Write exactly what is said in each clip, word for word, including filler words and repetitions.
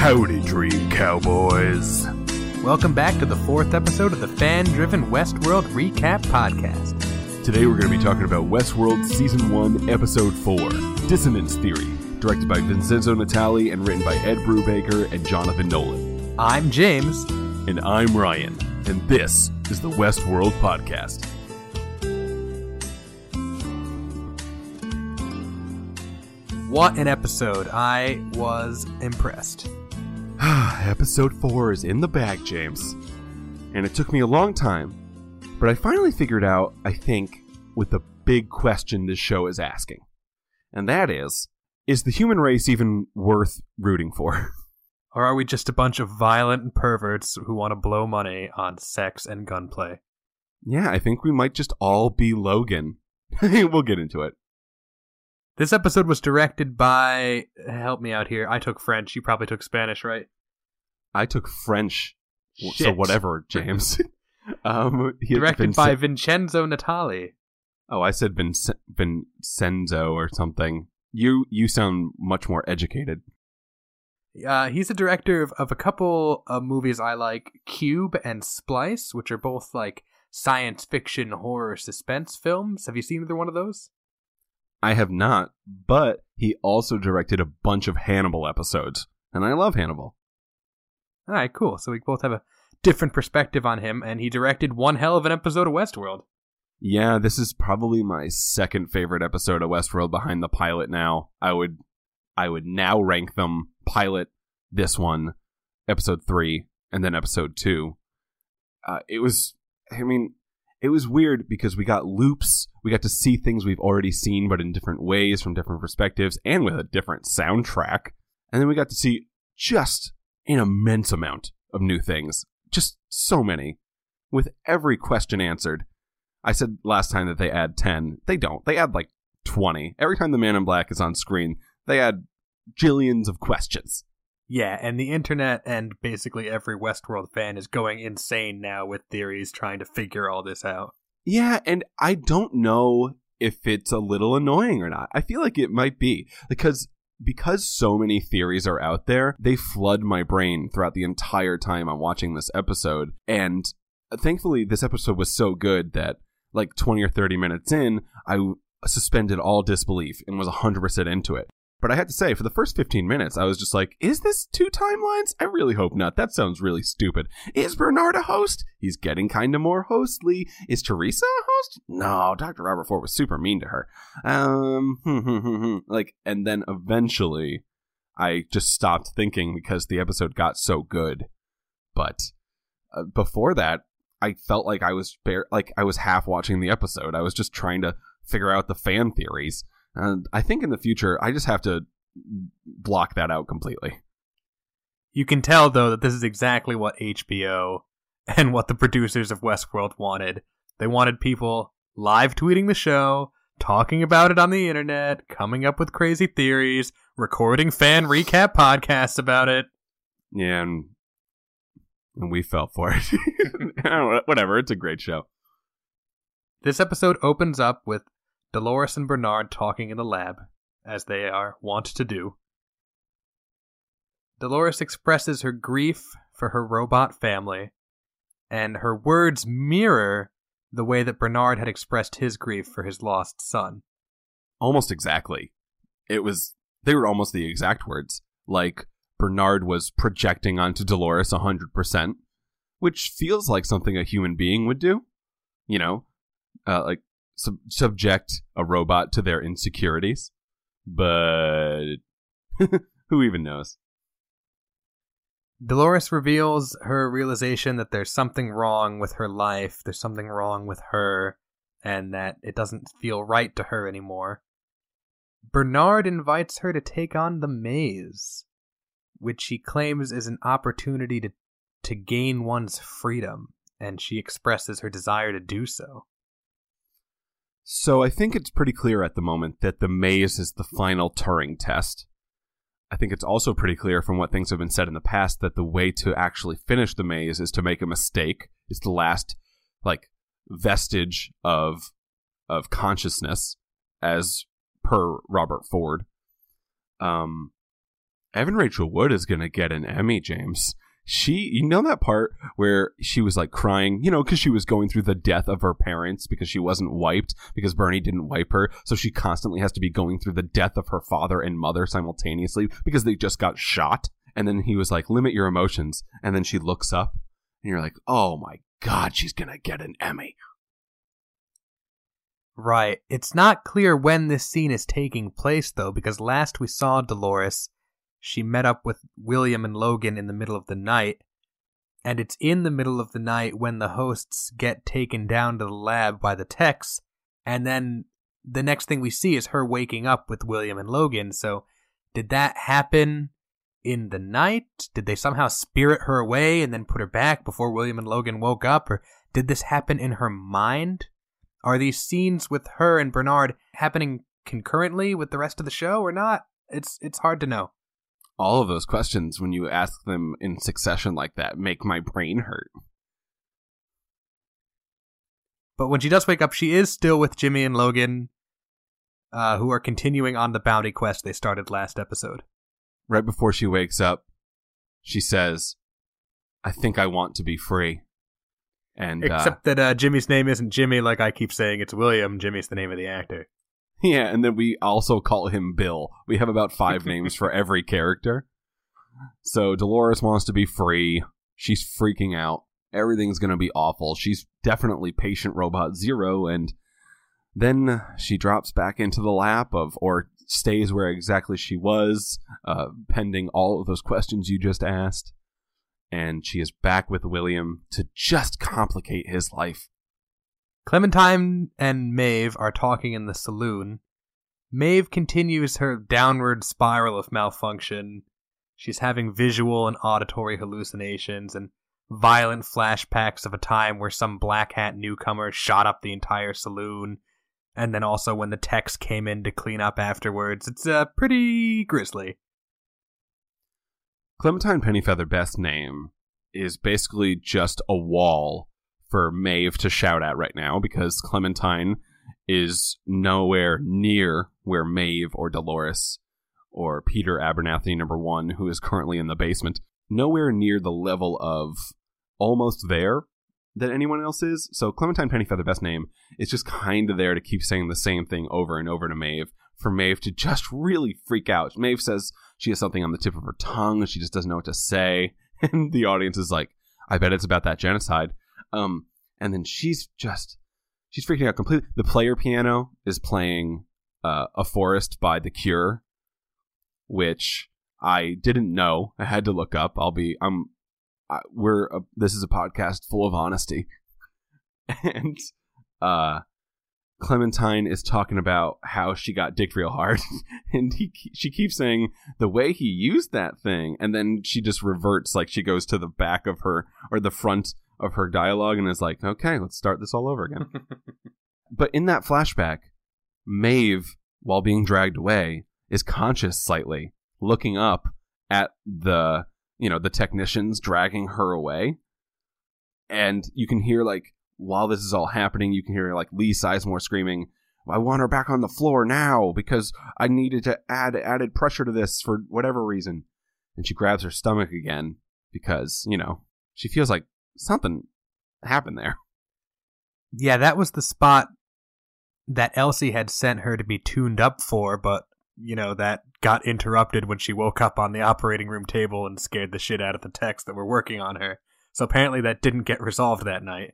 Howdy, dream cowboys. Welcome back to the fourth episode of the fan-driven Westworld Recap Podcast. Today we're going to be talking about Westworld Season one, Episode four, Dissonance Theory, directed by Vincenzo Natali and written by Ed Brubaker and Jonathan Nolan. I'm James. And I'm Ryan. And this is the Westworld Podcast. What an episode. I was impressed. Episode four is in the bag, James. And it took me a long time, but I finally figured out, I think, what the big question this show is asking. And that is, is the human race even worth rooting for? Or are we just a bunch of violent perverts who want to blow money on sex and gunplay? Yeah, I think we might just all be Logan. We'll get into it. This episode was directed by, help me out here, I took French, you probably took Spanish, right? I took French, Shit. so whatever, James. um, directed Vince- by Vincenzo Natali. Oh, I said Vince- Vincenzo or something. You you sound much more educated. Uh, he's the director of, of a couple of movies I like, Cube and Splice, which are both like science fiction horror suspense films. Have you seen either one of those? I have not, but he also directed a bunch of Hannibal episodes, and I love Hannibal. All right, cool. So we both have a different perspective on him, and he directed one hell of an episode of Westworld. Yeah, this is probably my second favorite episode of Westworld behind the pilot now. I would I would now rank them pilot, this one, episode three, and then episode two. Uh, it was, I mean... It was weird because we got loops, we got to see things we've already seen, but in different ways, from different perspectives, and with a different soundtrack. And then we got to see just an immense amount of new things. Just so many. With every question answered. I said last time that they add ten. They don't. They add like twenty. Every time the Man in Black is on screen, they add jillions of questions. Yeah, and the internet and basically every Westworld fan is going insane now with theories trying to figure all this out. Yeah, and I don't know if it's a little annoying or not. I feel like it might be, because because so many theories are out there, they flood my brain throughout the entire time I'm watching this episode. And thankfully, this episode was so good that like twenty or thirty minutes in, I suspended all disbelief and was one hundred percent into it. But I had to say, for the first fifteen minutes, I was just like, is this two timelines? I really hope not. That sounds really stupid. Is Bernard a host? He's getting kind of more hostly. Is Teresa a host? No, Doctor Robert Ford was super mean to her. Um, like, and then eventually, I just stopped thinking because the episode got so good. But uh, before that, I felt like I was bare, like I was half watching the episode. I was just trying to figure out the fan theories. And I think in the future, I just have to block that out completely. You can tell, though, that this is exactly what H B O and what the producers of Westworld wanted. They wanted people live tweeting the show, talking about it on the internet, coming up with crazy theories, recording fan recap podcasts about it. Yeah, and, and we fell for it. Whatever, it's a great show. This episode opens up with Dolores and Bernard talking in the lab, as they are wont to do. Dolores expresses her grief for her robot family, and her words mirror the way that Bernard had expressed his grief for his lost son. Almost exactly. It was, they were almost the exact words. Like, Bernard was projecting onto Dolores one hundred percent, which feels like something a human being would do. You know, uh, like, Sub- subject a robot to their insecurities, but who even knows? Dolores reveals her realization that there's something wrong with her life, there's something wrong with her, and that it doesn't feel right to her anymore. Bernard invites her to take on the maze, which he claims is an opportunity to, to gain one's freedom, and she expresses her desire to do so. So I think it's pretty clear at the moment that the maze is the final Turing test. I think it's also pretty clear from what things have been said in the past that the way to actually finish the maze is to make a mistake. It's the last, like, vestige of of consciousness, as per Robert Ford. Um, Evan Rachel Wood is going to get an Emmy, James. She, you know that part where she was like crying, you know, because she was going through the death of her parents because she wasn't wiped because Bernie didn't wipe her. So she constantly has to be going through the death of her father and mother simultaneously because they just got shot. And then he was like, limit your emotions. And then she looks up and you're like, oh, my God, she's going to get an Emmy. Right. It's not clear when this scene is taking place, though, because last we saw Dolores, she met up with William and Logan in the middle of the night, and it's in the middle of the night when the hosts get taken down to the lab by the techs, and then the next thing we see is her waking up with William and Logan. So did that happen in the night? Did they somehow spirit her away and then put her back before William and Logan woke up, or did this happen in her mind? Are these scenes with her and Bernard happening concurrently with the rest of the show or not? It's it's hard to know. All of those questions, when you ask them in succession like that, make my brain hurt. But when she does wake up, she is still with Jimmy and Logan, uh, who are continuing on the bounty quest they started last episode. Right before she wakes up, she says, I think I want to be free. And Except uh, that uh, Jimmy's name isn't Jimmy, like I keep saying. It's William. Jimmy's the name of the actor. Yeah, and then we also call him Bill. We have about five names for every character. So Dolores wants to be free. She's freaking out. Everything's going to be awful. She's definitely patient robot zero. And then she drops back into the lap of, or stays where exactly she was, uh, pending all of those questions you just asked. And she is back with William to just complicate his life. Clementine and Maeve are talking in the saloon. Maeve continues her downward spiral of malfunction. She's having visual and auditory hallucinations and violent flashbacks of a time where some black hat newcomer shot up the entire saloon, and then also when the techs came in to clean up afterwards. It's uh, pretty grisly. Clementine Pennyfeather, best name, is basically just a wall for Maeve to shout at right now, because Clementine is nowhere near where Maeve or Dolores or Peter Abernathy, number one, who is currently in the basement, nowhere near the level of almost there that anyone else is. So Clementine Pennyfeather, best name, is just kind of there to keep saying the same thing over and over to Maeve, for Maeve to just really freak out. Maeve says she has something on the tip of her tongue, she just doesn't know what to say, and the audience is like, I bet it's about that genocide. Um, and then she's just, she's freaking out completely. The player piano is playing uh, A Forest by The Cure, which I didn't know. I had to look up. I'll be, I'm, I, we're, a, this is a podcast full of honesty. And uh, Clementine is talking about how she got dicked real hard. And he, she keeps saying the way he used that thing. And then she just reverts, like she goes to the back of her, or the front of her dialogue, and is like, okay, let's start this all over again. But in that flashback, Maeve, while being dragged away, is conscious slightly, looking up at the, you know, the technicians dragging her away. And you can hear, like, while this is all happening, you can hear, like, Lee Sizemore screaming, I want her back on the floor now because I needed to add added pressure to this for whatever reason. And she grabs her stomach again because, you know, she feels like something happened there. Yeah, that was the spot that Elsie had sent her to be tuned up for, but, you know, that got interrupted when she woke up on the operating room table and scared the shit out of the techs that were working on her. So apparently that didn't get resolved that night.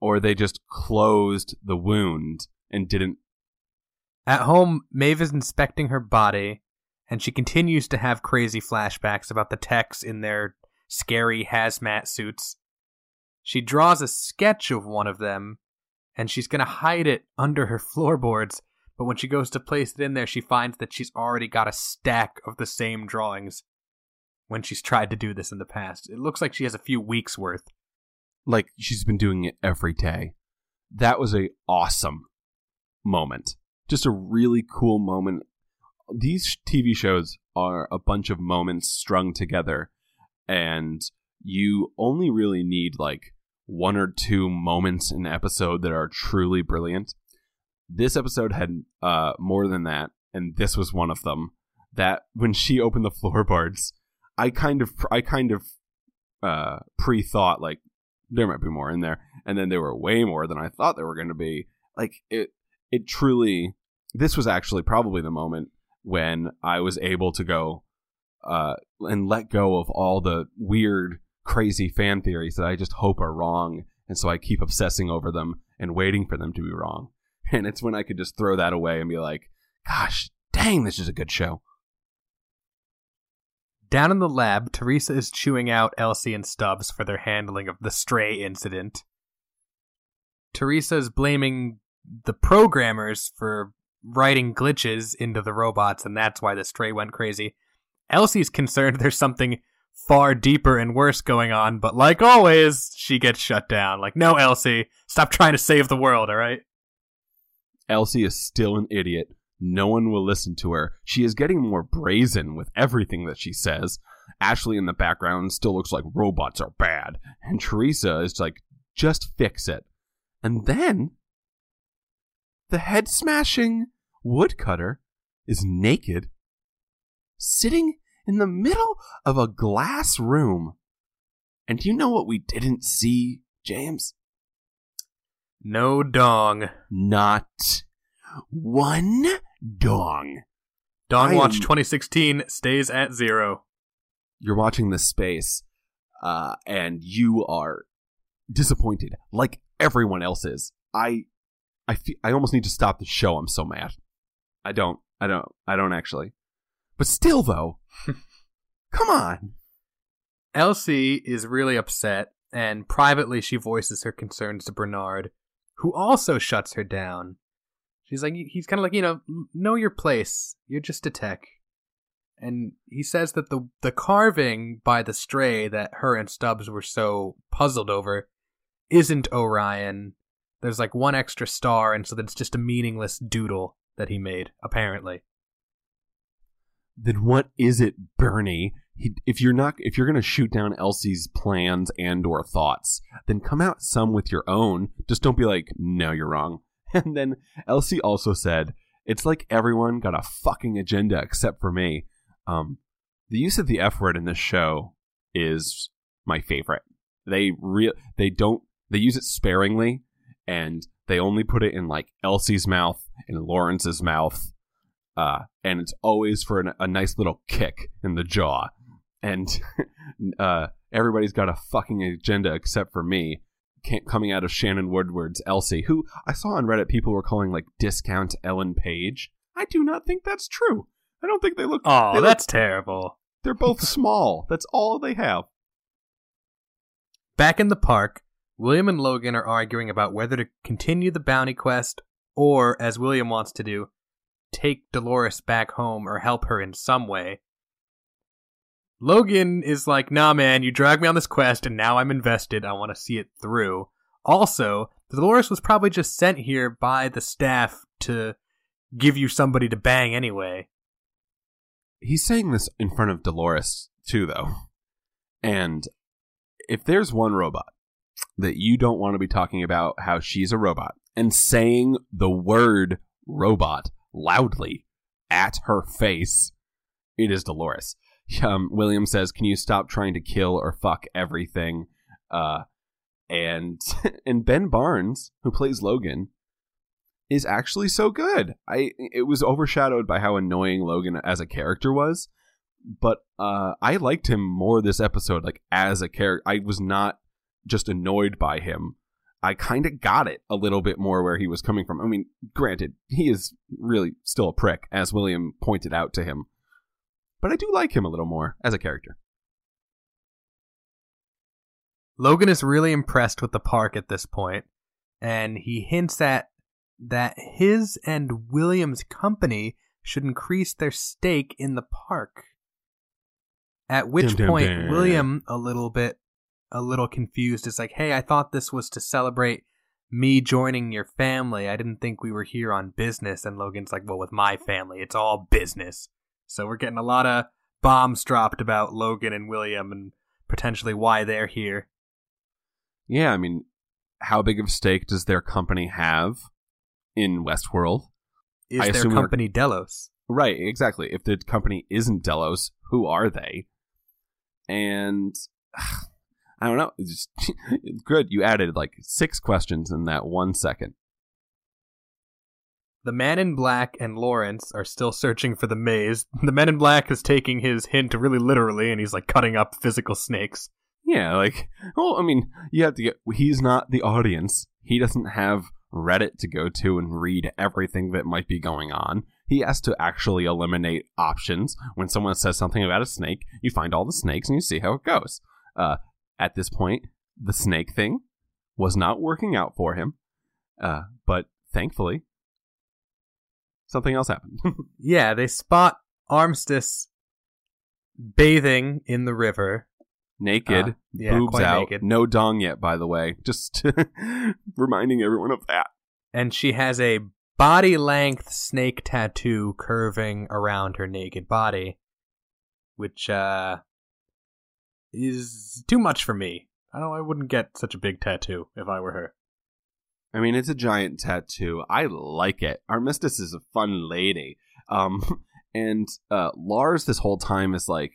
Or they just closed the wound and didn't... At home, Maeve is inspecting her body, and she continues to have crazy flashbacks about the techs in their scary hazmat suits. She draws a sketch of one of them, and she's going to hide it under her floorboards, but when she goes to place it in there, she finds that she's already got a stack of the same drawings when she's tried to do this in the past. It looks like she has a few weeks worth. Like, she's been doing it every day. That was a awesome moment. Just a really cool moment. These T V shows are a bunch of moments strung together, and you only really need like one or two moments in an episode that are truly brilliant. This episode had uh, more than that, and this was one of them that when she opened the floorboards, I kind of I kind of uh, pre-thought like there might be more in there, and then there were way more than I thought there were going to be. Like it, it truly. This was actually probably the moment when I was able to go uh, and let go of all the weird, crazy fan theories that I just hope are wrong, and so I keep obsessing over them and waiting for them to be wrong. And it's when I could just throw that away and be like, gosh, dang, this is a good show. Down in the lab, Teresa is chewing out Elsie and Stubbs for their handling of the stray incident. Teresa is blaming the programmers for writing glitches into the robots, and that's why the stray went crazy. Elsie's concerned there's something far deeper and worse going on, but like always, she gets shut down. Like, no, Elsie, stop trying to save the world, all right? Elsie is still an idiot. No one will listen to her. She is getting more brazen with everything that she says. Ashley in the background still looks like robots are bad. And Teresa is like, just fix it. And then the head-smashing woodcutter is naked, sitting in the middle of a glass room. And do you know what we didn't see, James? No dong. Not one dong. Dong I'm... Watch twenty sixteen stays at zero. You're watching this space, uh, and you are disappointed, like everyone else is. I, I, fe- I almost need to stop the show. I'm so mad. I don't. I don't. I don't actually. But still, though, come on. Elsie is really upset, and privately she voices her concerns to Bernard, who also shuts her down. She's like, he's kind of like, you know, know your place. You're just a tech. And he says that the the carving by the stray that her and Stubbs were so puzzled over isn't Orion. There's like one extra star, and so that's just a meaningless doodle that he made, apparently. Then what is it, Bernie? He, if you're not, if you're going to shoot down Elsie's plans and or thoughts, then come out some with your own. Just don't be like, no, you're wrong. And then Elsie also said, it's like everyone got a fucking agenda except for me. Um, the use of the F word in this show is my favorite. They re- they don't, they use it sparingly, and they only put it in like Elsie's mouth and Lawrence's mouth. Uh, and it's always for an, a nice little kick in the jaw. And uh, everybody's got a fucking agenda except for me. Can't, coming out of Shannon Woodward's Elsie, who I saw on Reddit people were calling like discount Ellen Page. I do not think that's true. I don't think they look... Oh, they that's look, terrible. They're both small. That's all they have. Back in the park, William and Logan are arguing about whether to continue the bounty quest or, as William wants to do, take Dolores back home or help her in some way. Logan is like, nah, man, you dragged me on this quest and now I'm invested. I want to see it through. Also, Dolores was probably just sent here by the staff to give you somebody to bang anyway. He's saying this in front of Dolores, too, though. And if there's one robot that you don't want to be talking about how she's a robot and saying the word robot loudly at her face, it is Dolores. Um, William says, can you stop trying to kill or fuck everything? Uh, and and Ben Barnes, who plays Logan, is actually so good. I It was overshadowed by how annoying Logan as a character was, but uh, I liked him more this episode, like as a character. I was not just annoyed by him. I kind of got it a little bit more where he was coming from. I mean, granted, he is really still a prick, as William pointed out to him. But I do like him a little more as a character. Logan is really impressed with the park at this point, and he hints at that his and William's company should increase their stake in the park. At which dun, dun, point, dun. William, a little bit a little confused, is like, hey, I thought this was to celebrate me joining your family. I didn't think we were here on business. And Logan's like, well, with my family, it's all business. So we're getting a lot of bombs dropped about Logan and William and potentially why they're here. Yeah, I mean, how big of a stake does their company have in Westworld? Is I their company Delos? Right, exactly. If the company isn't Delos, who are they? And ugh, I don't know. It's just, it's good. You added like six questions in that one second. The Man in Black and Lawrence are still searching for the maze. The Man in Black is taking his hint really literally, and he's like cutting up physical snakes. Yeah, like, well, I mean, you have to get, he's not the audience. He doesn't have Reddit to go to and read everything that might be going on. He has to actually eliminate options. When someone says something about a snake, you find all the snakes and you see how it goes. Uh, at this point, the snake thing was not working out for him. Uh, but thankfully, something else happened. Yeah, they spot Armistice bathing in the river. Naked, uh, yeah, boobs out, naked. No dong yet, by the way. Just reminding everyone of that. And she has a body-length snake tattoo curving around her naked body, which uh, is too much for me. I don't. I wouldn't get such a big tattoo if I were her. I mean, it's a giant tattoo. I like it. Armistice is a fun lady. Um, and uh, Lars this whole time is like,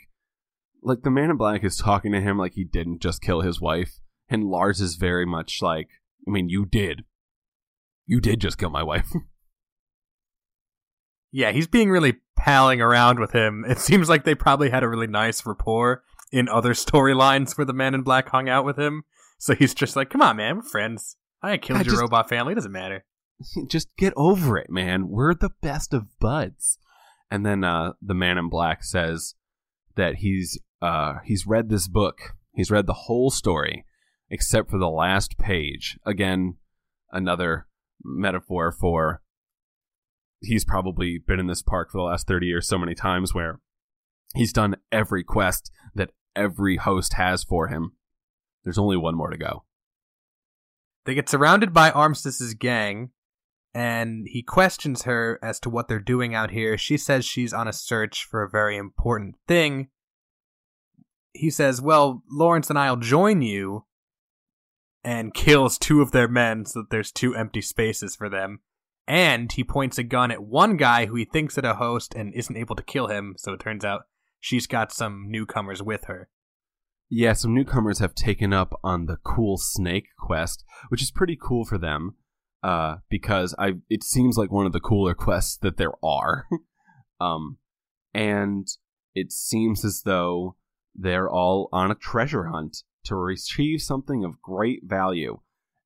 like the Man in Black is talking to him like he didn't just kill his wife. And Lars is very much like, I mean, you did. You did just kill my wife. Yeah, he's being really palling around with him. It seems like they probably had a really nice rapport in other storylines where the Man in Black hung out with him. So he's just like, come on, man, we're friends. I killed I your just, robot family. It doesn't matter. Just get over it, man. We're the best of buds. And then uh, the Man in Black says that he's uh, he's read this book. He's read the whole story, except for the last page. Again, another metaphor for he's probably been in this park for the last thirty years so many times where he's done every quest that every host has for him. There's only one more to go. They get surrounded by Armistice's gang, and he questions her as to what they're doing out here. She says she's on a search for a very important thing. He says, well, Lawrence and I'll join you, and kills two of their men so that there's two empty spaces for them. And he points a gun at one guy who he thinks is a host and isn't able to kill him, so it turns out she's got some newcomers with her. Yeah, some newcomers have taken up on the cool snake quest, which is pretty cool for them, uh, because I it seems like one of the cooler quests that there are. um, and it seems as though they're all on a treasure hunt to retrieve something of great value.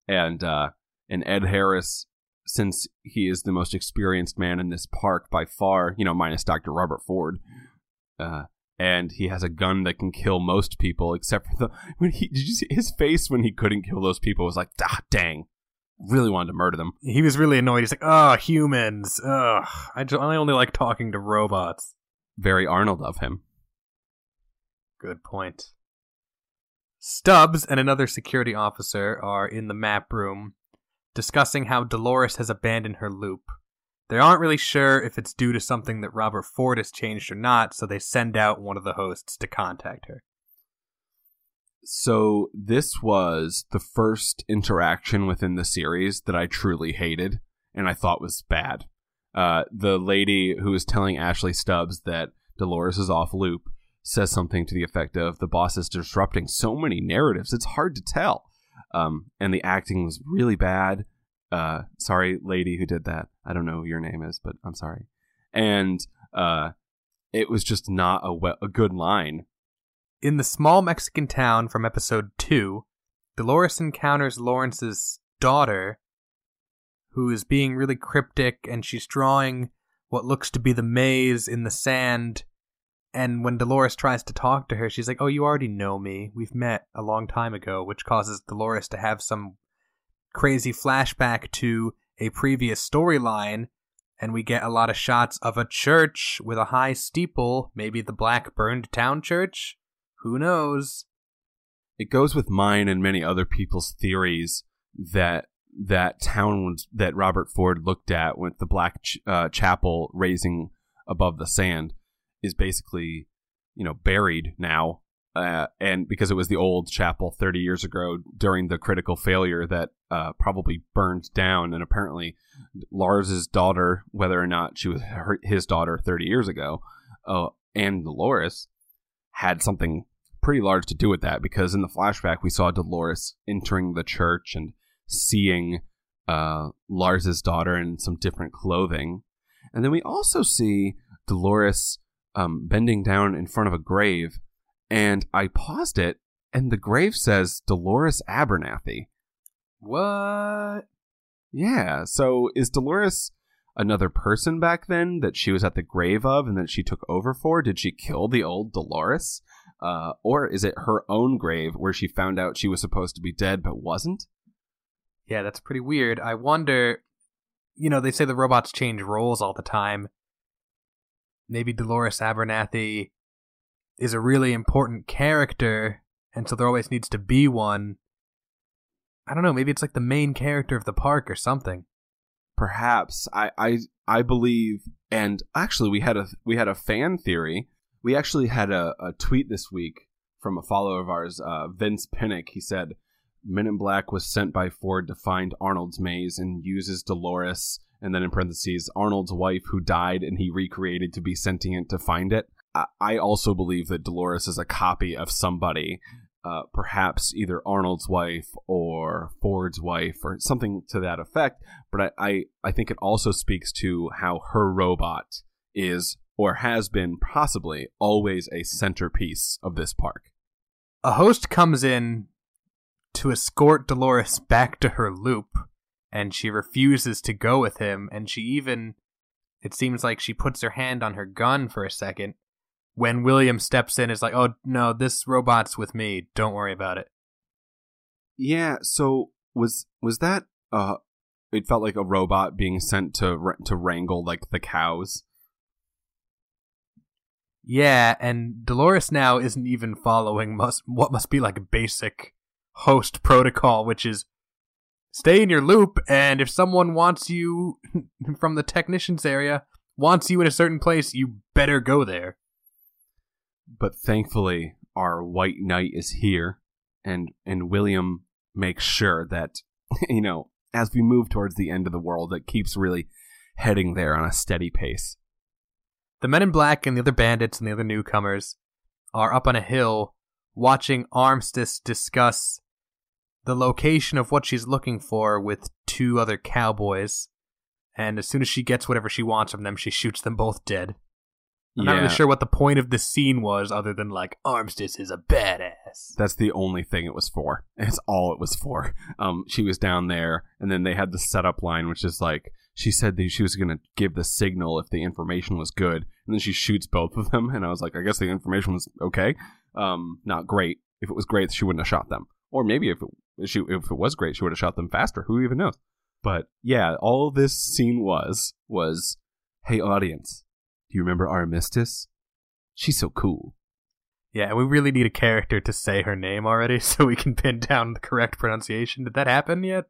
And, uh, and Ed Harris, since he is the most experienced man in this park by far, you know, minus Doctor Robert Ford, uh, and he has a gun that can kill most people, except for the when he did you see his face when he couldn't kill those people was like, ah, dang, really wanted to murder them. He was really annoyed. He's like, oh, humans, ugh, I, just, I only like talking to robots. Very Arnold of him. Good point. Stubbs and another security officer are in the map room discussing how Dolores has abandoned her loop. They aren't really sure if it's due to something that Robert Ford has changed or not, so they send out one of the hosts to contact her. So this was the first interaction within the series that I truly hated and I thought was bad. Uh, the lady who is telling Ashley Stubbs that Dolores is off loop says something to the effect of, the boss is disrupting so many narratives, it's hard to tell. Um, and the acting was really bad. Uh, sorry, lady who did that. I don't know who your name is, but I'm sorry. And uh, it was just not a, we- a good line. In the small Mexican town from episode two, Dolores encounters Lawrence's daughter, who is being really cryptic, and she's drawing what looks to be the maze in the sand. And when Dolores tries to talk to her, she's like, oh, you already know me. We've met a long time ago, which causes Dolores to have some crazy flashback to a previous storyline, and we get a lot of shots of a church with a high steeple, maybe the black burned town church. Who knows? It goes with mine and many other people's theories that that town that Robert Ford looked at with the black ch- uh, chapel raising above the sand is basically, you know, buried now. Uh, and because it was the old chapel thirty years ago during the critical failure that uh, probably burned down. And apparently Lars's daughter, whether or not she was her, his daughter thirty years ago, uh, and Dolores had something pretty large to do with that. Because in the flashback, we saw Dolores entering the church and seeing uh, Lars's daughter in some different clothing. And then we also see Dolores um, bending down in front of a grave. And I paused it, and the grave says Dolores Abernathy. What? Yeah. So is Dolores another person back then that she was at the grave of and that she took over for? Did she kill the old Dolores? Uh, or is it her own grave where she found out she was supposed to be dead but wasn't? Yeah, that's pretty weird. I wonder, you know, they say the robots change roles all the time. Maybe Dolores Abernathy is a really important character, and so there always needs to be one. I don't know, maybe it's like the main character of the park or something. Perhaps. I I, I believe, and actually we had a we had a fan theory. We actually had a, a tweet this week from a follower of ours, uh, Vince Pinnock. He said, Men in Black was sent by Ford to find Arnold's maze and uses Dolores, and then in parentheses, Arnold's wife who died and he recreated to be sentient to find it. I also believe that Dolores is a copy of somebody, uh, perhaps either Arnold's wife or Ford's wife or something to that effect. But I, I, I think it also speaks to how her robot is or has been possibly always a centerpiece of this park. A host comes in to escort Dolores back to her loop, and she refuses to go with him. And she even, it seems like she puts her hand on her gun for a second. When William steps in, it's like, oh, no, this robot's with me. Don't worry about it. Yeah, so was was that, uh, it felt like a robot being sent to to wrangle, like, the cows? Yeah, and Dolores now isn't even following must, what must be, like, basic host protocol, which is stay in your loop, and if someone wants you from the technician's area, wants you in a certain place, you better go there. But thankfully, our white knight is here, and and William makes sure that, you know, as we move towards the end of the world, it keeps really heading there on a steady pace. The men in black and the other bandits and the other newcomers are up on a hill watching Armistice discuss the location of what she's looking for with two other cowboys. And as soon as she gets whatever she wants from them, she shoots them both dead. I'm yeah. not really sure what the point of this scene was other than, like, Armistice is a badass. That's the only thing it was for. That's all it was for. Um, she was down there, and then they had the setup line, which is like, she said that she was going to give the signal if the information was good, and then she shoots both of them, and I was like, I guess the information was okay. Um, not great. If it was great, she wouldn't have shot them. Or maybe if it, if she, if it was great, she would have shot them faster. Who even knows? But, yeah, all this scene was, was, hey, audience. You remember Armistice? She's so cool. Yeah, we really need a character to say her name already so we can pin down the correct pronunciation. Did that happen yet?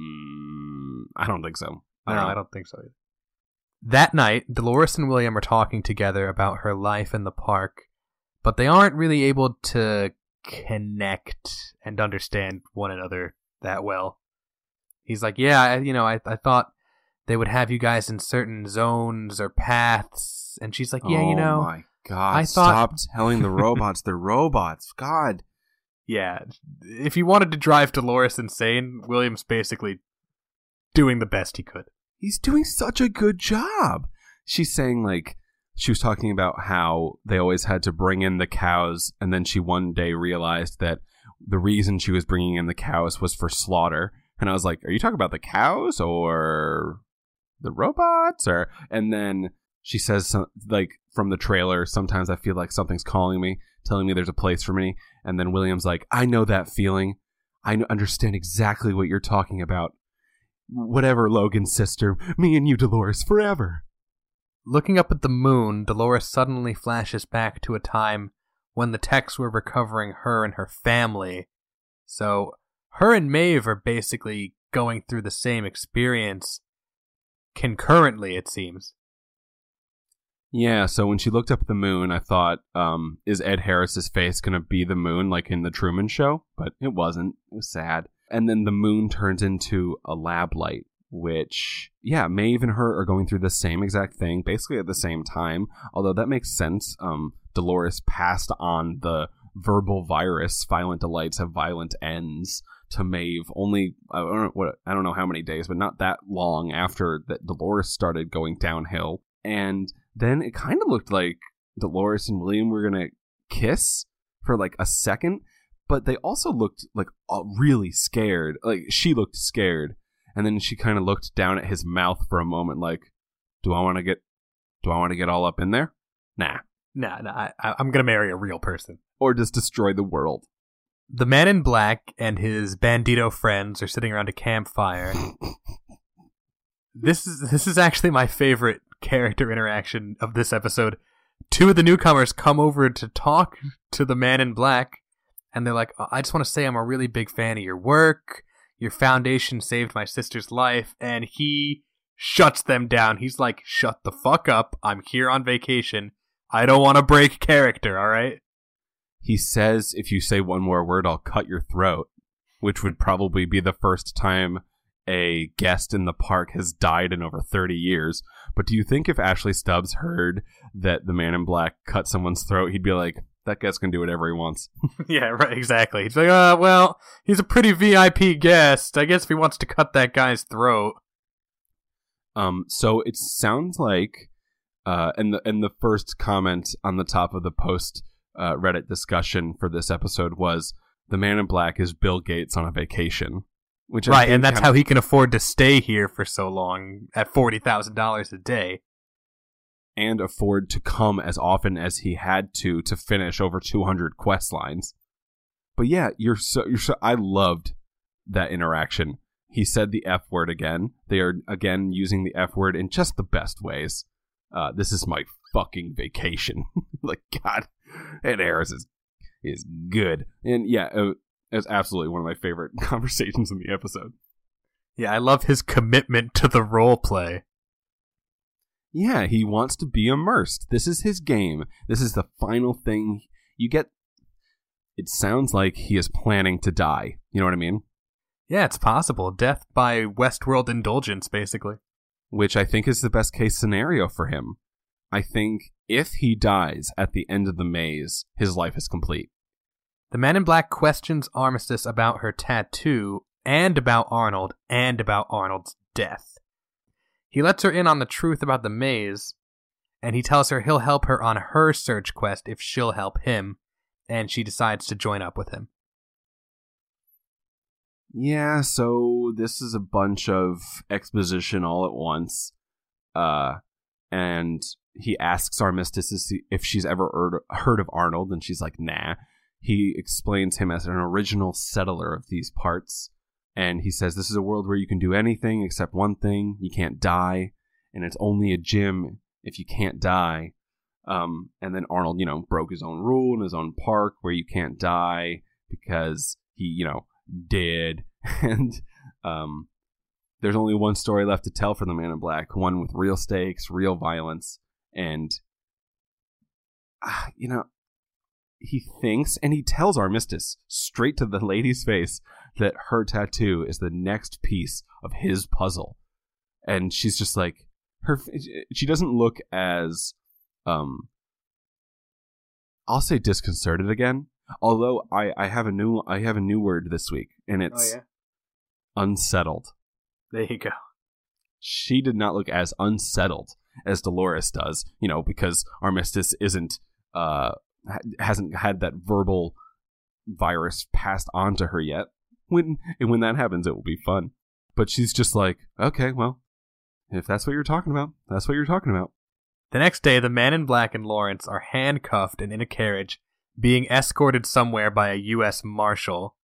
Mm, I don't think so. No, I, I don't think so either. That night, Dolores and William are talking together about her life in the park, but they aren't really able to connect and understand one another that well. He's like, yeah, I, you know, I, I thought... they would have you guys in certain zones or paths. And she's like, yeah, you know. Oh, my God. I thought... Stop telling the robots they're robots. God. Yeah. If you wanted to drive Dolores insane, William's basically doing the best he could. He's doing such a good job. She's saying, like, she was talking about how they always had to bring in the cows. And then she one day realized that the reason she was bringing in the cows was for slaughter. And I was like, are you talking about the cows or... the robots? Or and then she says some, like from the trailer, sometimes I feel like something's calling me, telling me there's a place for me. And then William's like, I know that feeling. I understand exactly what you're talking about. Whatever, Logan's sister, me and you, Dolores, forever. Looking up at the moon, Dolores suddenly flashes back to a time when the techs were recovering her and her family. So her and Maeve are basically going through the same experience concurrently, it seems. Yeah, so when she looked up the moon, I thought, um, is Ed Harris's face going to be the moon like in The Truman Show? But it wasn't. It was sad. And then the moon turns into a lab light, which, yeah, Maeve and her are going through the same exact thing, basically at the same time. Although that makes sense. Um, Dolores passed on the verbal virus, violent delights have violent ends, to Maeve only, I don't know, what, I don't know how many days, but not that long after that Dolores started going downhill. And then it kind of looked like Dolores and William were going to kiss for like a second, but they also looked like uh, really scared. Like she looked scared. And then she kind of looked down at his mouth for a moment like, do I want to get, do I want to get all up in there? Nah. Nah, nah I, I'm going to marry a real person. Or just destroy the world. The man in black and his bandito friends are sitting around a campfire. This is this is actually my favorite character interaction of this episode. Two of the newcomers come over to talk to the man in black, and they're like, I just want to say I'm a really big fan of your work. Your foundation saved my sister's life. And he shuts them down. He's like, shut the fuck up. I'm here on vacation. I don't want to break character, all right? He says, if you say one more word, I'll cut your throat, which would probably be the first time a guest in the park has died in over thirty years. But do you think if Ashley Stubbs heard that the man in black cut someone's throat, he'd be like, that guest can do whatever he wants? Yeah, right, exactly. He's like, uh, well, he's a pretty V I P guest. I guess if he wants to cut that guy's throat. Um, so it sounds like, uh, and the, and the first comment on the top of the post uh, Reddit discussion for this episode was, the man in black is Bill Gates on a vacation. Which right, and that's how he can afford to stay here for so long at forty thousand dollars a day. And afford to come as often as he had to to finish over two hundred quest lines. But yeah, you're so, you're so, I loved that interaction. He said the F word again. They are again using the F word in just the best ways. Uh, this is my fucking vacation. Like, God, Ed Harris is, is good. And yeah, uh, it's absolutely one of my favorite conversations in the episode. Yeah, I love his commitment to the role play. Yeah, he wants to be immersed. This is his game. This is the final thing you get. It sounds like he is planning to die. You know what I mean? Yeah, it's possible. Death by Westworld indulgence, basically. Which I think is the best case scenario for him. I think if he dies at the end of the maze, his life is complete. The man in black questions Armistice about her tattoo and about Arnold and about Arnold's death. He lets her in on the truth about the maze, and he tells her he'll help her on her search quest if she'll help him, and she decides to join up with him. Yeah, so this is a bunch of exposition all at once, uh, and he asks Armistice if she's ever heard of Arnold, and she's like, nah. He explains him as an original settler of these parts. And he says, this is a world where you can do anything except one thing. You can't die. And it's only a gym if you can't die. Um, and then Arnold, you know, broke his own rule in his own park where you can't die because he, you know, did. And um, there's only one story left to tell for the man in black. One with real stakes, real violence. And, uh, you know, he thinks and he tells Armistice straight to the lady's face that her tattoo is the next piece of his puzzle. And she's just like, her. She doesn't look as, um, I'll say disconcerted again. Although I, I have a new I have a new word this week, and it's oh, yeah? unsettled. There you go. She did not look as unsettled as Dolores does, you know, because Armistice isn't uh hasn't had that verbal virus passed on to her yet. When and when that happens, it will be fun. But she's just like, okay, well, if that's what you're talking about, that's what you're talking about. The next day, the man in black and Lawrence are handcuffed and in a carriage, being escorted somewhere by a U S marshal.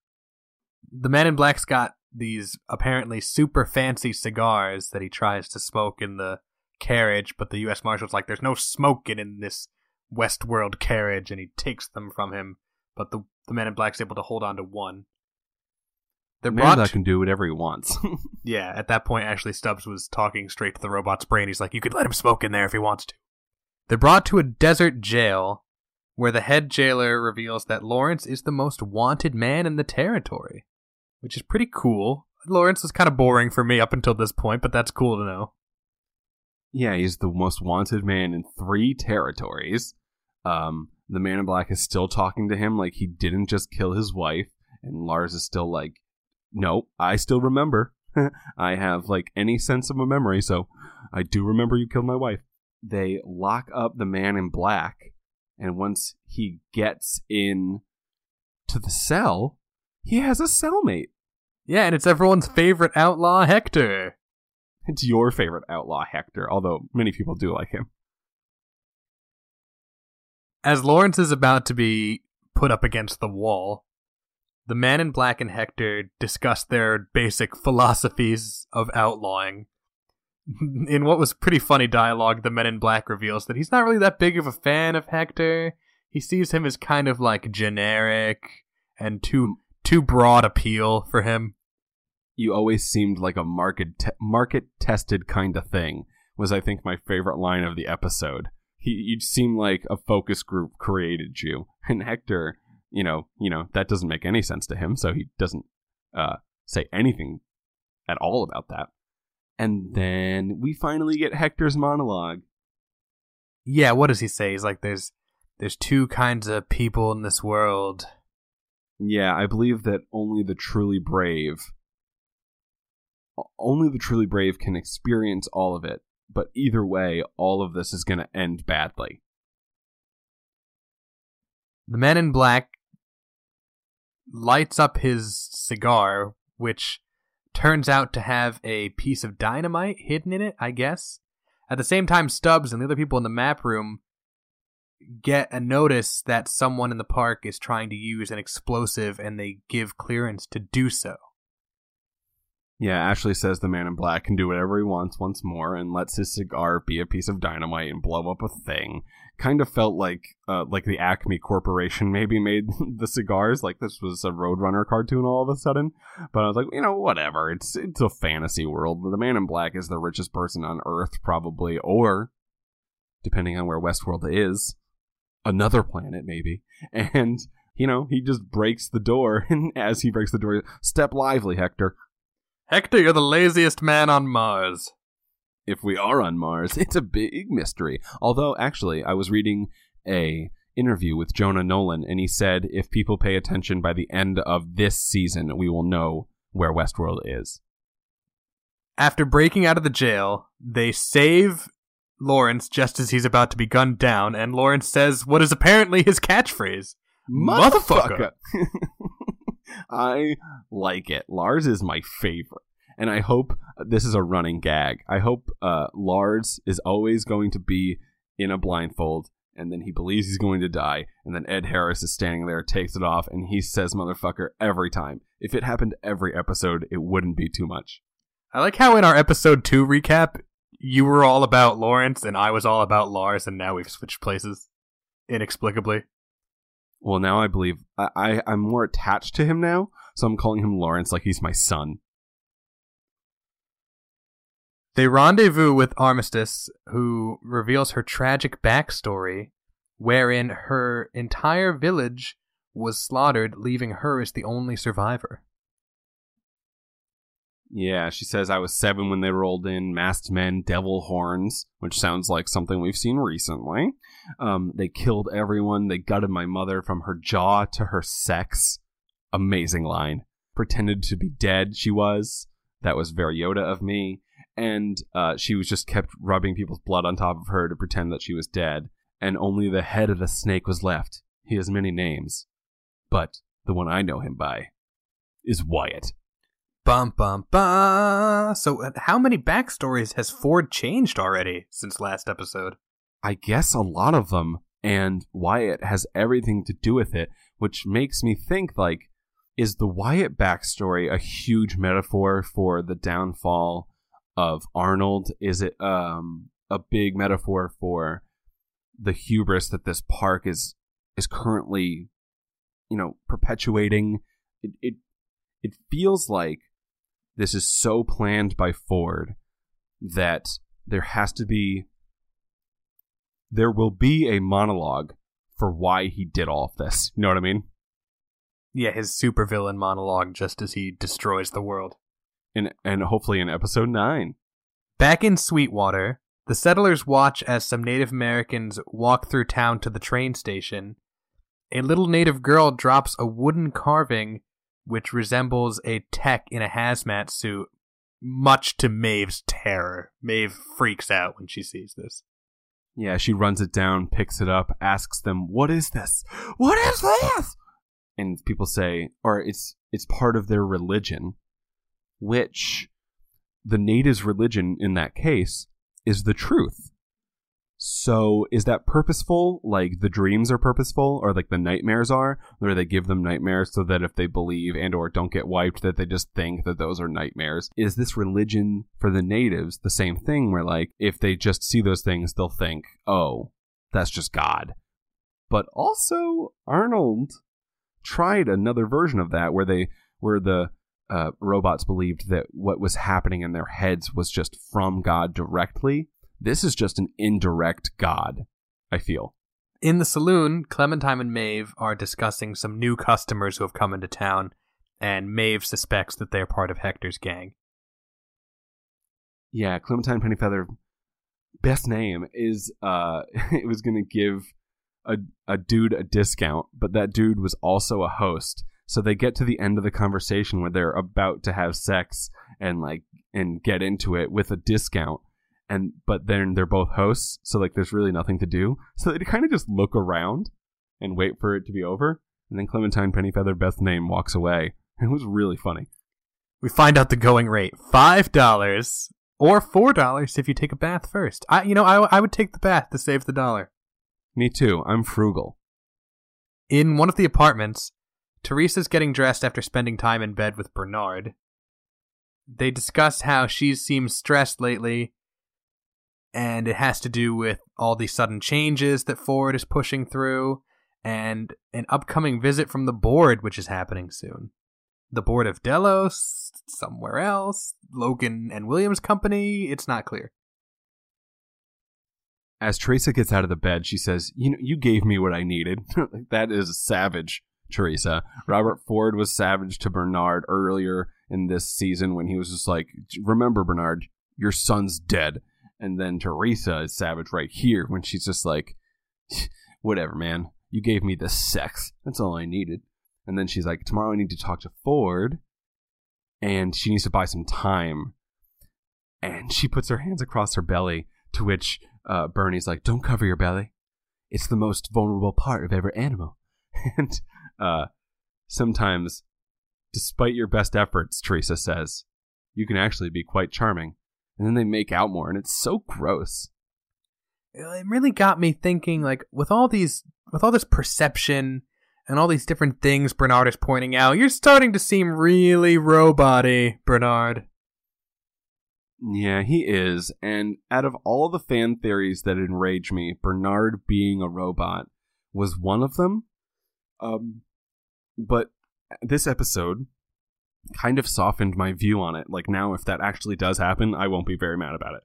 The man in black's got these apparently super fancy cigars that he tries to smoke in the carriage, but the U S marshal's like, there's no smoking in this Westworld carriage, and he takes them from him, but the, the man in black's able to hold on to one. The robot can do whatever he wants. Yeah, at that point, Ashley Stubbs was talking straight to the robot's brain. He's like, you could let him smoke in there if he wants to. They're brought to a desert jail where the head jailer reveals that Lawrence is the most wanted man in the territory, which is pretty cool. Lawrence was kind of boring for me up until this point, but that's cool to know. Yeah, he's the most wanted man in three territories. Um, the man in black is still talking to him like he didn't just kill his wife. And Lars is still like, no, I still remember. I have like any sense of a memory, so I do remember you killed my wife. They lock up the man in black. And once he gets in to the cell, he has a cellmate. Yeah, and it's everyone's favorite outlaw, Hector. It's your favorite outlaw, Hector, although many people do like him. As Lawrence is about to be put up against the wall, the man in black and Hector discuss their basic philosophies of outlawing. In what was pretty funny dialogue, the man in black reveals that he's not really that big of a fan of Hector. He sees him as kind of like generic and too too broad appeal for him. You always seemed like a market te- market tested kind of thing was, I think, my favorite line of the episode. He, you seem like a focus group created you, and Hector, you know, you know that doesn't make any sense to him, so he doesn't uh, say anything at all about that. And then we finally get Hector's monologue. Yeah, what does he say? He's like, "There's, there's two kinds of people in this world." Yeah, I believe that only the truly brave. Only the truly brave can experience all of it, but either way, all of this is going to end badly. The man in black lights up his cigar, which turns out to have a piece of dynamite hidden in it, I guess. At the same time, Stubbs and the other people in the map room get a notice that someone in the park is trying to use an explosive, and they give clearance to do so. Yeah, Ashley says the man in black can do whatever he wants once more and lets his cigar be a piece of dynamite and blow up a thing. Kind of felt like uh, like the Acme Corporation maybe made the cigars, like this was a Roadrunner cartoon all of a sudden. But I was like, you know, whatever. It's it's a fantasy world. The man in black is the richest person on Earth, probably, or, depending on where Westworld is, another planet maybe. And, you know, he just breaks the door. And as he breaks the door, step lively, Hector. Hector, you're the laziest man on Mars. If we are on Mars, it's a big mystery. Although, actually, I was reading a interview with Jonah Nolan, and he said if people pay attention by the end of this season, we will know where Westworld is. After breaking out of the jail, they save Lawrence just as he's about to be gunned down, and Lawrence says what is apparently his catchphrase. Motherfucker! Motherfucker. I like it. Lars is my favorite. And I hope this is a running gag. I hope uh, Lars is always going to be in a blindfold, and then he believes he's going to die, and then Ed Harris is standing there, takes it off, and he says motherfucker every time. If it happened every episode, it wouldn't be too much. I like how in our episode two recap, you were all about Lawrence, and I was all about Lars, and now we've switched places. Inexplicably. Well, now I believe I, I, I'm more attached to him now, so I'm calling him Lawrence like he's my son. They rendezvous with Armistice, who reveals her tragic backstory, wherein her entire village was slaughtered, leaving her as the only survivor. Yeah, she says, I was seven when they rolled in, masked men, devil horns, which sounds like something we've seen recently. Um, they killed everyone. They gutted my mother from her jaw to her sex. Amazing line. Pretended to be dead, she was. That was very Yoda of me. And uh, she was just kept rubbing people's blood on top of her to pretend that she was dead. And only the head of the snake was left. He has many names. But the one I know him by is Wyatt. Bum, bum, bum. So uh, how many backstories has Ford changed already since last episode? I guess a lot of them, and Wyatt has everything to do with it, which makes me think, like, is the Wyatt backstory a huge metaphor for the downfall of Arnold? Is it um, a big metaphor for the hubris that this park is is currently, you know, perpetuating? It it, it feels like this is so planned by Ford that there has to be there will be a monologue for why he did all of this. You know what I mean? Yeah, his supervillain monologue just as he destroys the world. And, and hopefully in episode nine. Back in Sweetwater, the settlers watch as some Native Americans walk through town to the train station. A little Native girl drops a wooden carving which resembles a tech in a hazmat suit, much to Maeve's terror. Maeve freaks out when she sees this. Yeah, she runs it down, picks it up, asks them, "What is this? What is this?" And people say, or it's it's part of their religion, which the natives' religion in that case is the truth. So is that purposeful? Like the dreams are purposeful, or like the nightmares are, where they give them nightmares so that if they believe and or don't get wiped, that they just think that those are nightmares. Is this religion for the natives the same thing, where like if they just see those things, they'll think, oh, that's just God? But also Arnold tried another version of that where they where the uh, robots believed that what was happening in their heads was just from God directly. This is just an indirect God, I feel. In the saloon, Clementine and Maeve are discussing some new customers who have come into town, and Maeve suspects that they're part of Hector's gang. Yeah, Clementine Pennyfeather, best name, is uh, it was going to give a, a dude a discount, but that dude was also a host. So they get to the end of the conversation where they're about to have sex and like and get into it with a discount. And but then they're both hosts, so like there's really nothing to do. So they kind of just look around and wait for it to be over. And then Clementine Pennyfeather, best name, walks away. It was really funny. We find out the going rate: five dollars or four dollars if you take a bath first. I, you know, I I would take the bath to save the dollar. Me too. I'm frugal. In one of the apartments, Teresa's getting dressed after spending time in bed with Bernard. They discuss how she seems stressed lately. And it has to do with all the sudden changes that Ford is pushing through and an upcoming visit from the board, which is happening soon. The board of Delos, somewhere else, Logan and William's company. It's not clear. As Teresa gets out of the bed, she says, you know, you gave me what I needed. That is savage, Teresa. Robert Ford was savage to Bernard earlier in this season when he was just like, remember, Bernard, your son's dead. And then Teresa is savage right here when she's just like, whatever, man, you gave me the sex. That's all I needed. And then she's like, tomorrow I need to talk to Ford and she needs to buy some time. And she puts her hands across her belly, to which uh, Bernie's like, don't cover your belly. It's the most vulnerable part of every animal. And uh, sometimes, despite your best efforts, Teresa says, you can actually be quite charming. And then they make out more, and it's so gross. It really got me thinking, like, with all these, with all this perception and all these different things Bernard is pointing out, you're starting to seem really robot-y, Bernard. Yeah, he is. And out of all the fan theories that enrage me, Bernard being a robot was one of them. Um, but this episode kind of softened my view on it. Like, now if that actually does happen, I won't be very mad about it.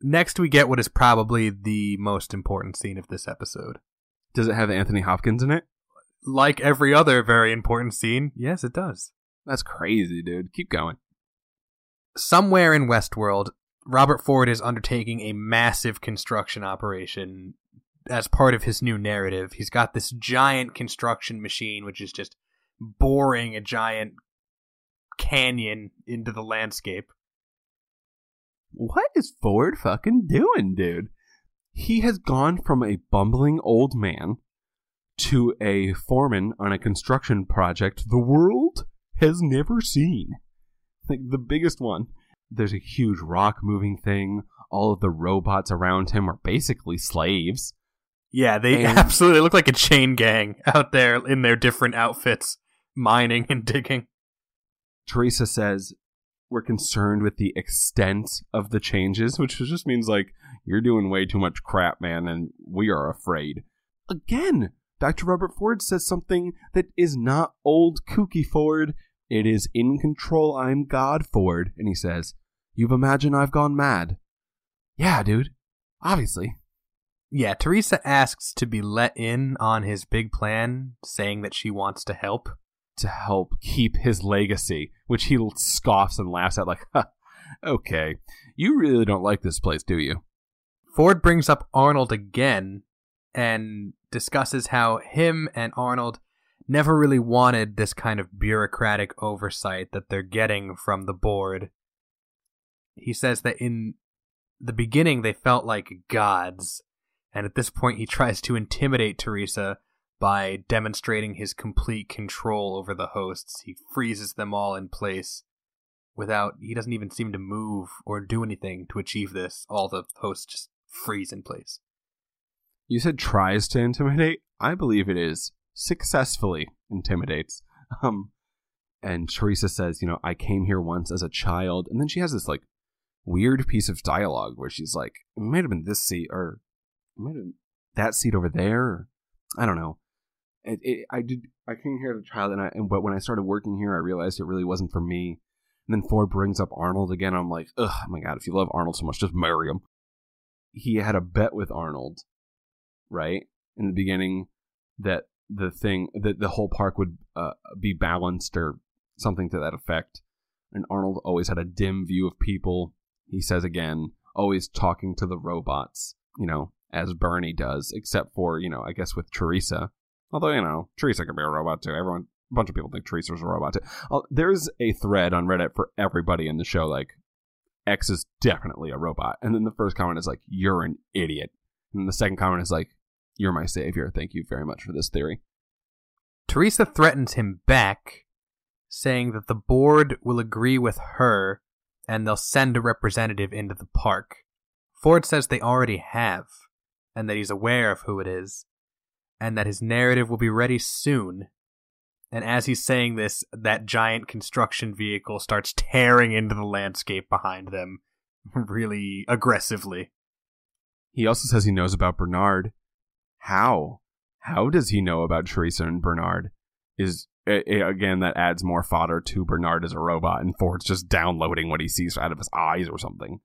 Next we get what is probably the most important scene of this episode. Does it have Anthony Hopkins in it? Like every other very important scene, yes, it does. That's crazy, dude. Keep going. Somewhere in Westworld, Robert Ford is undertaking a massive construction operation as part of his new narrative. He's got this giant construction machine which is just boring a giant canyon into the landscape. What is Ford fucking doing, dude? He has gone from a bumbling old man to a foreman on a construction project the world has never seen. Like, the biggest one. There's a huge rock moving thing. All of the robots around him are basically slaves. Yeah, they and- absolutely look like a chain gang out there in their different outfits, mining and digging. Teresa says, we're concerned with the extent of the changes, which just means, like, you're doing way too much crap, man, and we are afraid. Again, Doctor Robert Ford says something that is not old kooky Ford. It is in control, I'm God Ford. And he says, you've imagined I've gone mad. Yeah, dude. Obviously. Yeah, Teresa asks to be let in on his big plan, saying that she wants to help. To help keep his legacy, which he scoffs and laughs at like, huh, okay, you really don't like this place, do you? Ford brings up Arnold again and discusses how him and Arnold never really wanted this kind of bureaucratic oversight that they're getting from the board. He says that in the beginning they felt like gods, and at this point he tries to intimidate Teresa by demonstrating his complete control over the hosts. He freezes them all in place without, he doesn't even seem to move or do anything to achieve this. All the hosts just freeze in place. You said tries to intimidate? I believe it is successfully intimidates. Um, and Teresa says, you know, I came here once as a child. And then she has this like weird piece of dialogue where she's like, it might have been this seat or it might have been that seat over there. I don't know. It, it, I did. I came here as a child, and I. And, but when I started working here, I realized it really wasn't for me. And then Ford brings up Arnold again. I'm like, ugh, oh my god, if you love Arnold so much, just marry him. He had a bet with Arnold, right, in the beginning, that the thing that the whole park would uh, be balanced or something to that effect. And Arnold always had a dim view of people. He says again, always talking to the robots, you know, as Bernie does, except for, you know, I guess with Teresa. Although, you know, Teresa could be a robot too. Everyone, a bunch of people think Teresa's a robot too. There's a thread on Reddit for everybody in the show, like, X is definitely a robot. And then the first comment is like, you're an idiot. And the second comment is like, you're my savior. Thank you very much for this theory. Teresa threatens him back, saying that the board will agree with her and they'll send a representative into the park. Ford says they already have, and that he's aware of who it is, and that his narrative will be ready soon. And as he's saying this, that giant construction vehicle starts tearing into the landscape behind them really aggressively. He also says he knows about Bernard. How? How does he know about Teresa and Bernard? Is it, it, again, that adds more fodder to Bernard as a robot, and Ford's just downloading what he sees out of his eyes or something.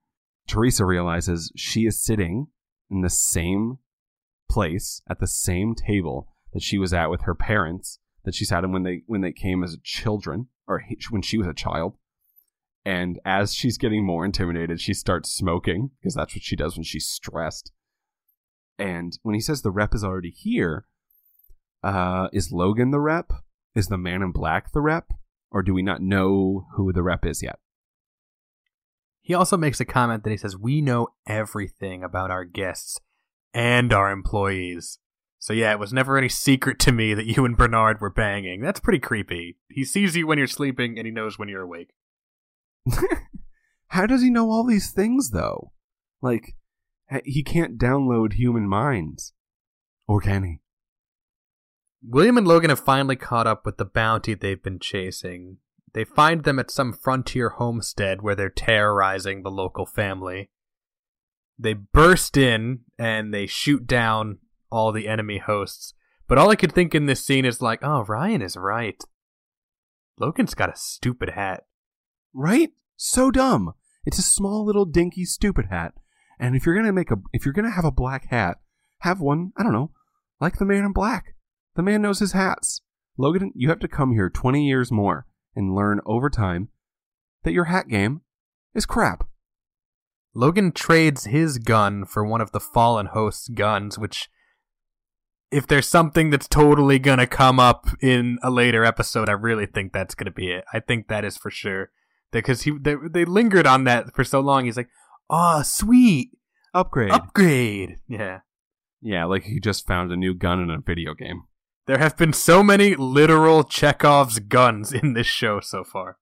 Teresa realizes she is sitting in the same place at the same table that she was at with her parents, that she sat in when they when they came as children, or when she was a child. And as she's getting more intimidated, she starts smoking, because that's what she does when she's stressed. And when he says the rep is already here, uh, is Logan the rep? Is the man in black the rep? Or do we not know who the rep is yet? He also makes a comment that he says, we know everything about our guests and our employees. So yeah, it was never any secret to me that you and Bernard were banging. That's pretty creepy. He sees you when you're sleeping and he knows when you're awake. How does he know all these things, though? Like, he can't download human minds. Or can he? William and Logan have finally caught up with the bounty they've been chasing. They find them at some frontier homestead where they're terrorizing the local family. They burst in and they shoot down all the enemy hosts. But all I could think in this scene is like, oh, Ryan is right. Logan's got a stupid hat. Right? So dumb. It's a small little dinky stupid hat. And if you're gonna make a if you're gonna have a black hat, have one, I don't know, like the man in black. The man knows his hats. Logan, you have to come here twenty years more and learn over time that your hat game is crap. Logan trades his gun for one of the fallen host's guns, which, if there's something that's totally going to come up in a later episode, I really think that's going to be it. I think that is for sure. Because he they, they lingered on that for so long. He's like, oh, sweet. Upgrade. Upgrade. Yeah. Yeah, like he just found a new gun in a video game. There have been so many literal Chekhov's guns in this show so far.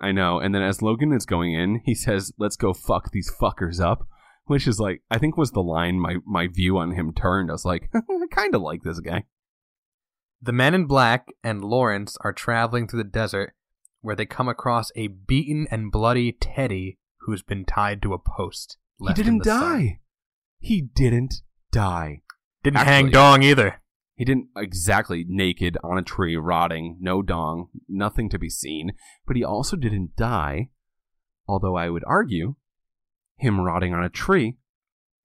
I know. And then as Logan is going in, he says, let's go fuck these fuckers up, which is like, I think was the line my, my view on him turned. I was like, I kind of like this guy. The men in black and Lawrence are traveling through the desert where they come across a beaten and bloody Teddy who's been tied to a post. He didn't die. Sun. He didn't die. Didn't Actually, hang dong either. He didn't exactly naked on a tree, rotting, no dong, nothing to be seen. But he also didn't die, although I would argue him rotting on a tree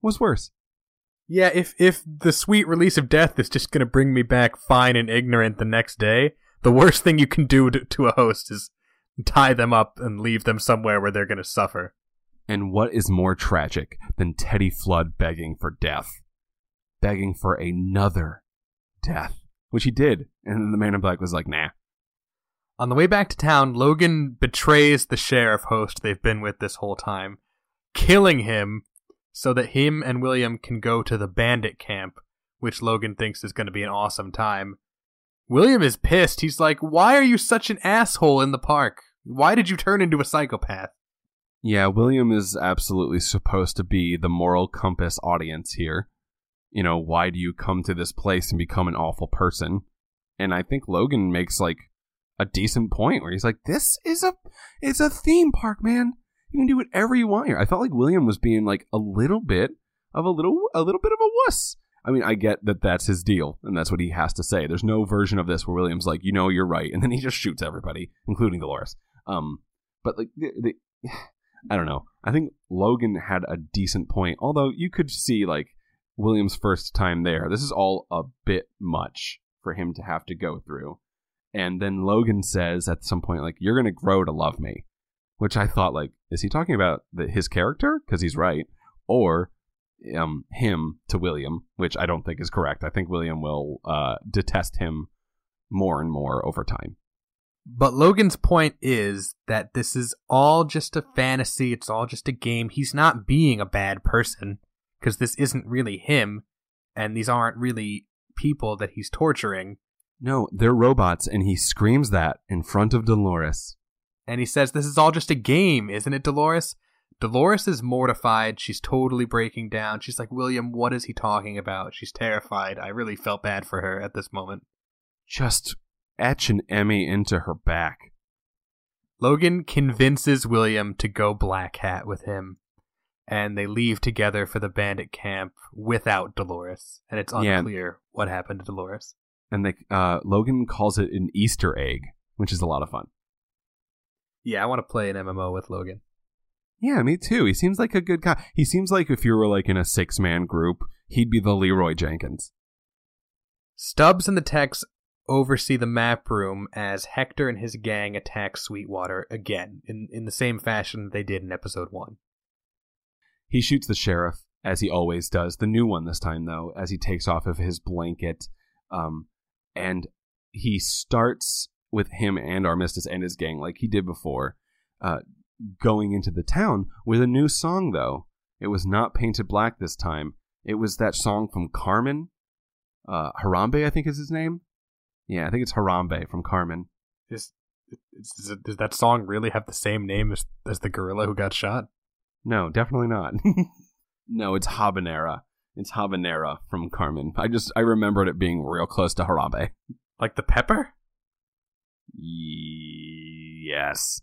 was worse. yeah, if if the sweet release of death is just going to bring me back fine and ignorant the next day, the worst thing you can do to, to a host is tie them up and leave them somewhere where they're going to suffer. And what is more tragic than Teddy Flood begging for death? Begging for another death. Which he did. And then the Man in Black was like, nah. On the way back to town, Logan betrays the sheriff host they've been with this whole time, killing him so that him and William can go to the bandit camp, which Logan thinks is going to be an awesome time. William is pissed. He's like, why are you such an asshole in the park? Why did you turn into a psychopath? Yeah, William is absolutely supposed to be the moral compass audience here. You know, why do you come to this place and become an awful person? And I think Logan makes, like, a decent point where he's like, this is a it's a theme park, man. You can do whatever you want here. I felt like William was being like a little bit of a little a little bit of a wuss. I mean, I get that that's his deal and that's what he has to say. There's no version of this where William's like, you know, you're right, and then he just shoots everybody, including Dolores. Um, but like, the, the, I don't know. I think Logan had a decent point, although you could see like William's first time there. This is all a bit much for him to have to go through. And then Logan says at some point, like, you're going to grow to love me, which I thought, like, is he talking about the, his character? Because he's right. Or um, him to William, which I don't think is correct. I think William will uh, detest him more and more over time. But Logan's point is that this is all just a fantasy. It's all just a game. He's not being a bad person because this isn't really him. And these aren't really people that he's torturing. No, they're robots, and he screams that in front of Dolores. And he says, this is all just a game, isn't it, Dolores? Dolores is mortified. She's totally breaking down. She's like, William, what is he talking about? She's terrified. I really felt bad for her at this moment. Just etch an Emmy into her back. Logan convinces William to go black hat with him, and they leave together for the bandit camp without Dolores. And it's unclear yeah. what happened to Dolores. And they, uh, Logan calls it an Easter egg, which is a lot of fun. Yeah, I want to play an M M O with Logan. Yeah, me too. He seems like a good guy. He seems like if you were like in a six-man group, he'd be the Leroy Jenkins. Stubbs and the techs oversee the map room as Hector and his gang attack Sweetwater again, in, in the same fashion they did in episode one. He shoots the sheriff, as he always does, the new one this time, though, as he takes off of his blanket. Um, And he starts with him and Armistice and his gang, like he did before, uh, going into the town with a new song, though. It was not Painted Black this time. It was that song from Carmen. Uh, Harambe, I think is his name. Yeah, I think it's Harambe from Carmen. Is, is, is, does that song really have the same name as, as the gorilla who got shot? No, definitely not. No, it's Habanera. It's Habanera from Carmen. I just, I remembered it being real close to Harambe. Like the pepper? Y- yes.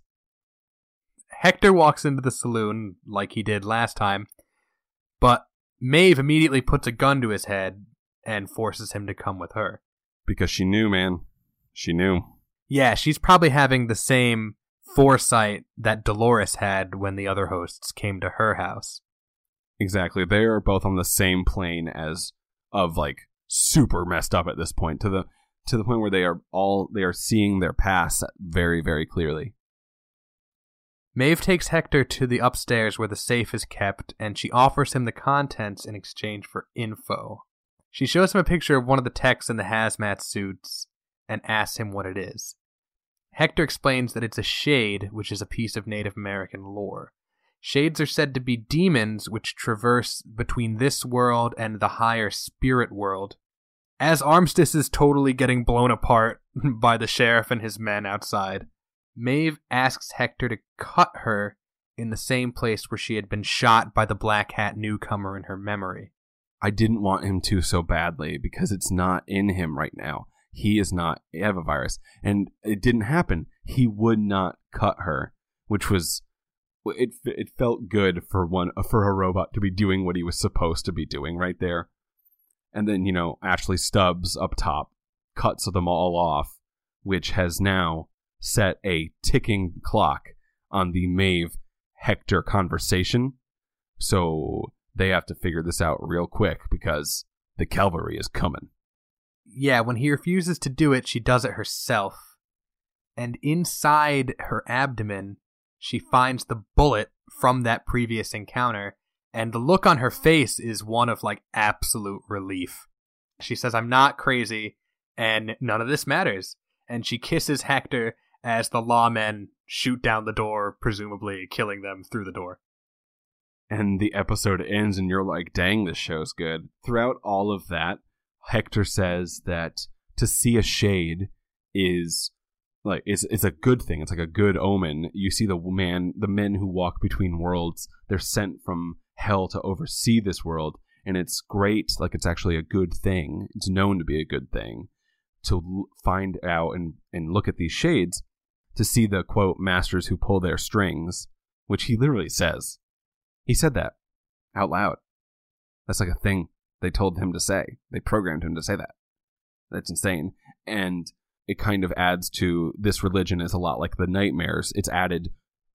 Hector walks into the saloon like he did last time, but Maeve immediately puts a gun to his head and forces him to come with her. Because she knew, man. She knew. Yeah, she's probably having the same foresight that Dolores had when the other hosts came to her house. Exactly. They are both on the same plane as of like super messed up at this point to the to the point where they are all they are seeing their past very, very clearly. Maeve takes Hector to the upstairs where the safe is kept, and she offers him the contents in exchange for info. She shows him a picture of one of the techs in the hazmat suits and asks him what it is. Hector explains that it's a shade, which is a piece of Native American lore. Shades are said to be demons which traverse between this world and the higher spirit world. As Armistice is totally getting blown apart by the sheriff and his men outside, Maeve asks Hector to cut her in the same place where she had been shot by the black hat newcomer in her memory. I didn't want him to so badly because it's not in him right now. He is not Evavirus, and it didn't happen. He would not cut her, which was... It it felt good for one for a robot to be doing what he was supposed to be doing right there. And then, you know, Ashley Stubbs up top cuts them all off, which has now set a ticking clock on the Maeve Hector conversation. So they have to figure this out real quick because the cavalry is coming. Yeah, when he refuses to do it, she does it herself. And inside her abdomen, she finds the bullet from that previous encounter. And the look on her face is one of, like, absolute relief. She says, I'm not crazy, and none of this matters. And she kisses Hector as the lawmen shoot down the door, presumably killing them through the door. And the episode ends, and you're like, dang, this show's good. Throughout all of that, Hector says that to see a shade is... Like it's it's a good thing. It's like a good omen. You see the man, the men who walk between worlds. They're sent from hell to oversee this world, and it's great. Like it's actually a good thing. It's known to be a good thing to find out and and look at these shades to see the quote masters who pull their strings, which he literally says. He said that out loud. That's like a thing they told him to say. They programmed him to say that. That's insane. And it kind of adds to this religion is a lot like the nightmares. It's added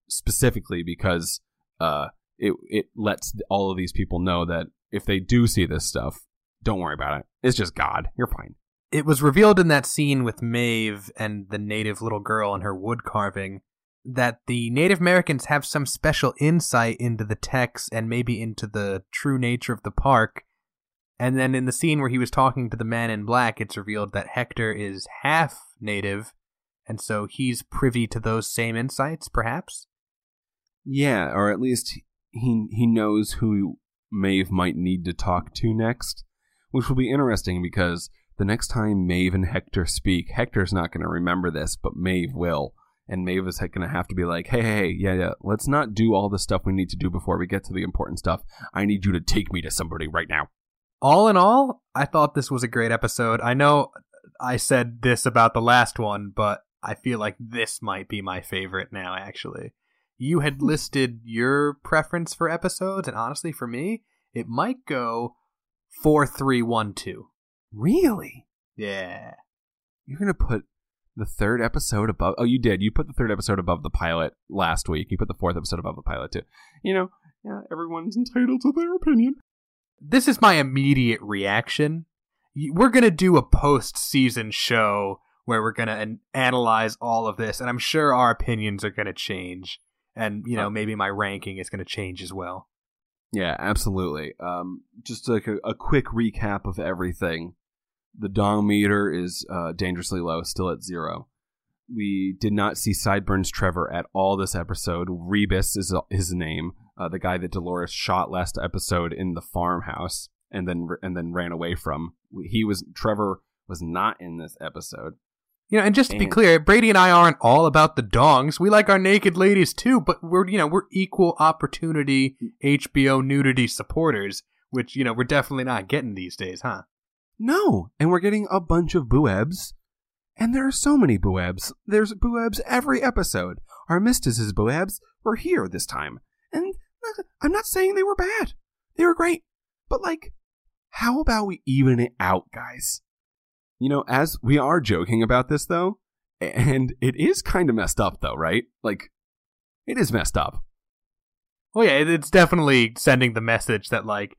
specifically because uh, it it lets all of these people know that if they do see this stuff, don't worry about it. It's just God. You're fine. It was revealed in that scene with Maeve and the native little girl and her wood carving that the Native Americans have some special insight into the texts and maybe into the true nature of the park. And then in the scene where he was talking to the man in black, it's revealed that Hector is half native, and so he's privy to those same insights, perhaps? Yeah, or at least he he knows who Maeve might need to talk to next, which will be interesting because the next time Maeve and Hector speak, Hector's not going to remember this, but Maeve will. And Maeve is going to have to be like, hey, hey, hey, yeah, yeah, let's not do all the stuff we need to do before we get to the important stuff. I need you to take me to somebody right now. All in all, I thought this was a great episode. I know I said this about the last one, but I feel like this might be my favorite now, actually. You had listed your preference for episodes, and honestly, for me, it might go four, three, one, two. Really? Yeah. You're going to put the third episode above... Oh, you did. You put the third episode above the pilot last week. You put the fourth episode above the pilot, too. You know, yeah, everyone's entitled to their opinion. This is my immediate reaction. We're going to do a post-season show where we're going to an- analyze all of this, and I'm sure our opinions are going to change. And, you know, maybe my ranking is going to change as well. Yeah, absolutely. Um, just like a, a quick recap of everything. The dong meter is uh, dangerously low, still at zero. We did not see Sideburns Trevor at all this episode. Rebus is his name. Uh, the guy that Dolores shot last episode in the farmhouse and then and then ran away from. He was Trevor was not in this episode. You know, and just to and, be clear, Brady and I aren't all about the dongs. We like our naked ladies too, but we're you know we're equal opportunity H B O nudity supporters, which you know we're definitely not getting these days, huh? No, and we're getting a bunch of booebs, and there are so many booebs. There's booebs every episode. Armistice's booebs were here this time, and I'm not saying they were bad. They were great. But, like, how about we even it out, guys? You know, as we are joking about this, though, and it is kind of messed up, though, right? Like, it is messed up. Well, yeah, it's definitely sending the message that, like,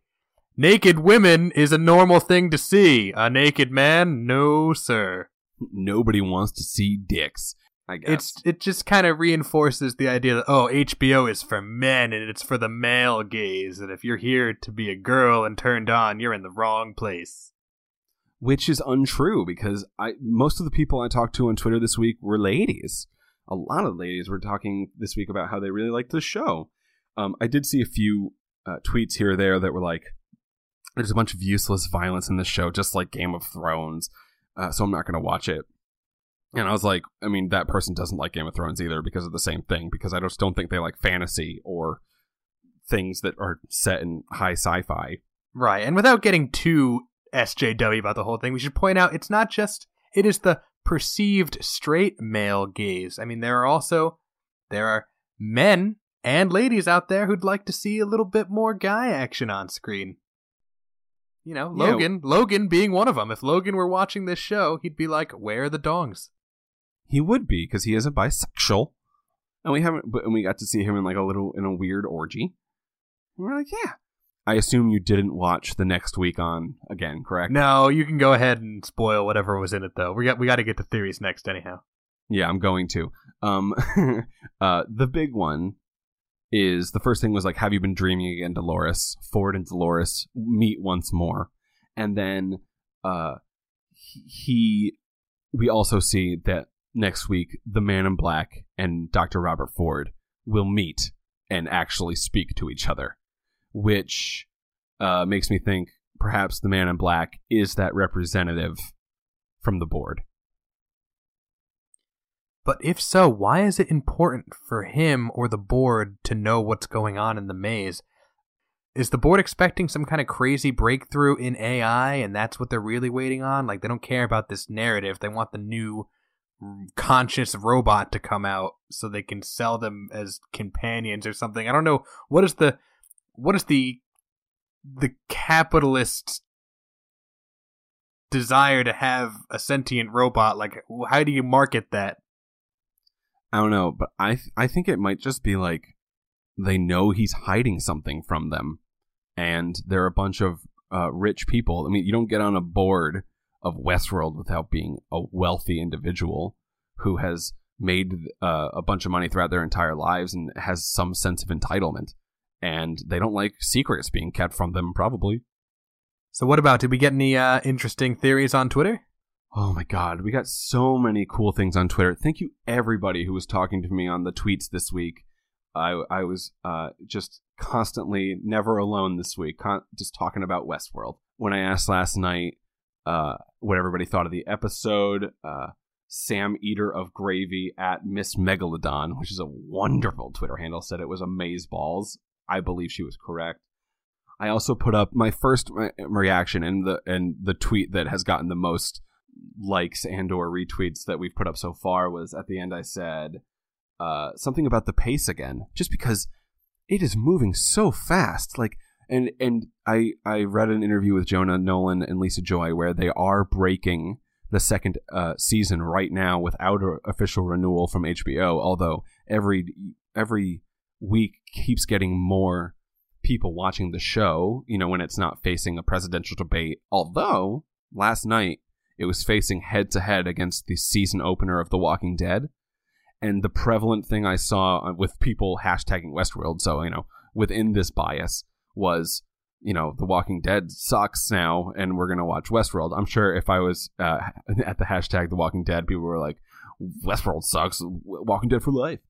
naked women is a normal thing to see. A naked man? No, sir. Nobody wants to see dicks. I guess. It's, it just kind of reinforces the idea that, oh, H B O is for men and it's for the male gaze. And if you're here to be a girl and turned on, you're in the wrong place. Which is untrue because I most of the people I talked to on Twitter this week were ladies. A lot of ladies were talking this week about how they really liked the show. Um, I did see a few uh, tweets here or there that were like, there's a bunch of useless violence in the show, just like Game of Thrones. Uh, so I'm not going to watch it. And I was like, I mean, that person doesn't like Game of Thrones either because of the same thing, because I just don't think they like fantasy or things that are set in high sci-fi. Right. And without getting too S J W about the whole thing, we should point out it's not just, it is the perceived straight male gaze. I mean, there are also, there are men and ladies out there who'd like to see a little bit more guy action on screen. You know, Logan, yeah. Logan being one of them. If Logan were watching this show, he'd be like, where are the dongs? He would be, because he is a bisexual, and we haven't. But and we got to see him in like a little in a weird orgy. And we're like, yeah, I assume you didn't watch the next week on again, correct? No, you can go ahead and spoil whatever was in it, though. We got we got to get to theories next, anyhow. Yeah, I'm going to. Um, uh, the big one is, the first thing was like, have you been dreaming again, Dolores? Ford and Dolores meet once more. And then uh, he, we also see that next week, the Man in Black and Doctor Robert Ford will meet and actually speak to each other, which uh, makes me think perhaps the Man in Black is that representative from the board. But if so, why is it important for him or the board to know what's going on in the maze? Is the board expecting some kind of crazy breakthrough in A I, and that's what they're really waiting on? Like, they don't care about this narrative. They want the new conscious robot to come out so they can sell them as companions or something. I don't know. What is the what is the the capitalist desire to have a sentient robot? Like, how do you market that? I don't know, but I th- I think it might just be like they know he's hiding something from them, and they're a bunch of uh, rich people. I mean, you don't get on a board of Westworld without being a wealthy individual who has made uh, a bunch of money throughout their entire lives and has some sense of entitlement, and they don't like secrets being kept from them, probably. So what about, did we get any uh, interesting theories on Twitter? Oh my God, we got so many cool things on Twitter. Thank you, everybody who was talking to me on the tweets this week. I I was uh, just constantly, never alone this week, con- just talking about Westworld. When I asked last night uh, what everybody thought of the episode, uh, Sam Eater of Gravy at Miss Megalodon, which is a wonderful Twitter handle, said it was amazeballs. I believe she was correct. I also put up my first re- reaction and the and the tweet that has gotten the most likes and or retweets that we've put up so far was, at the end I said uh something about the pace again, just because it is moving so fast. Like, and and I I read an interview with Jonah Nolan and Lisa Joy where they are breaking the second uh season right now without an official renewal from H B O, although every every week keeps getting more people watching the show, you know, when it's not facing a presidential debate, although last night it was facing head-to-head against the season opener of The Walking Dead. And the prevalent thing I saw with people hashtagging Westworld, so, you know, within this bias, was, you know, The Walking Dead sucks now, and we're going to watch Westworld. I'm sure if I was uh, at the hashtag The Walking Dead, people were like, Westworld sucks, Walking Dead for life.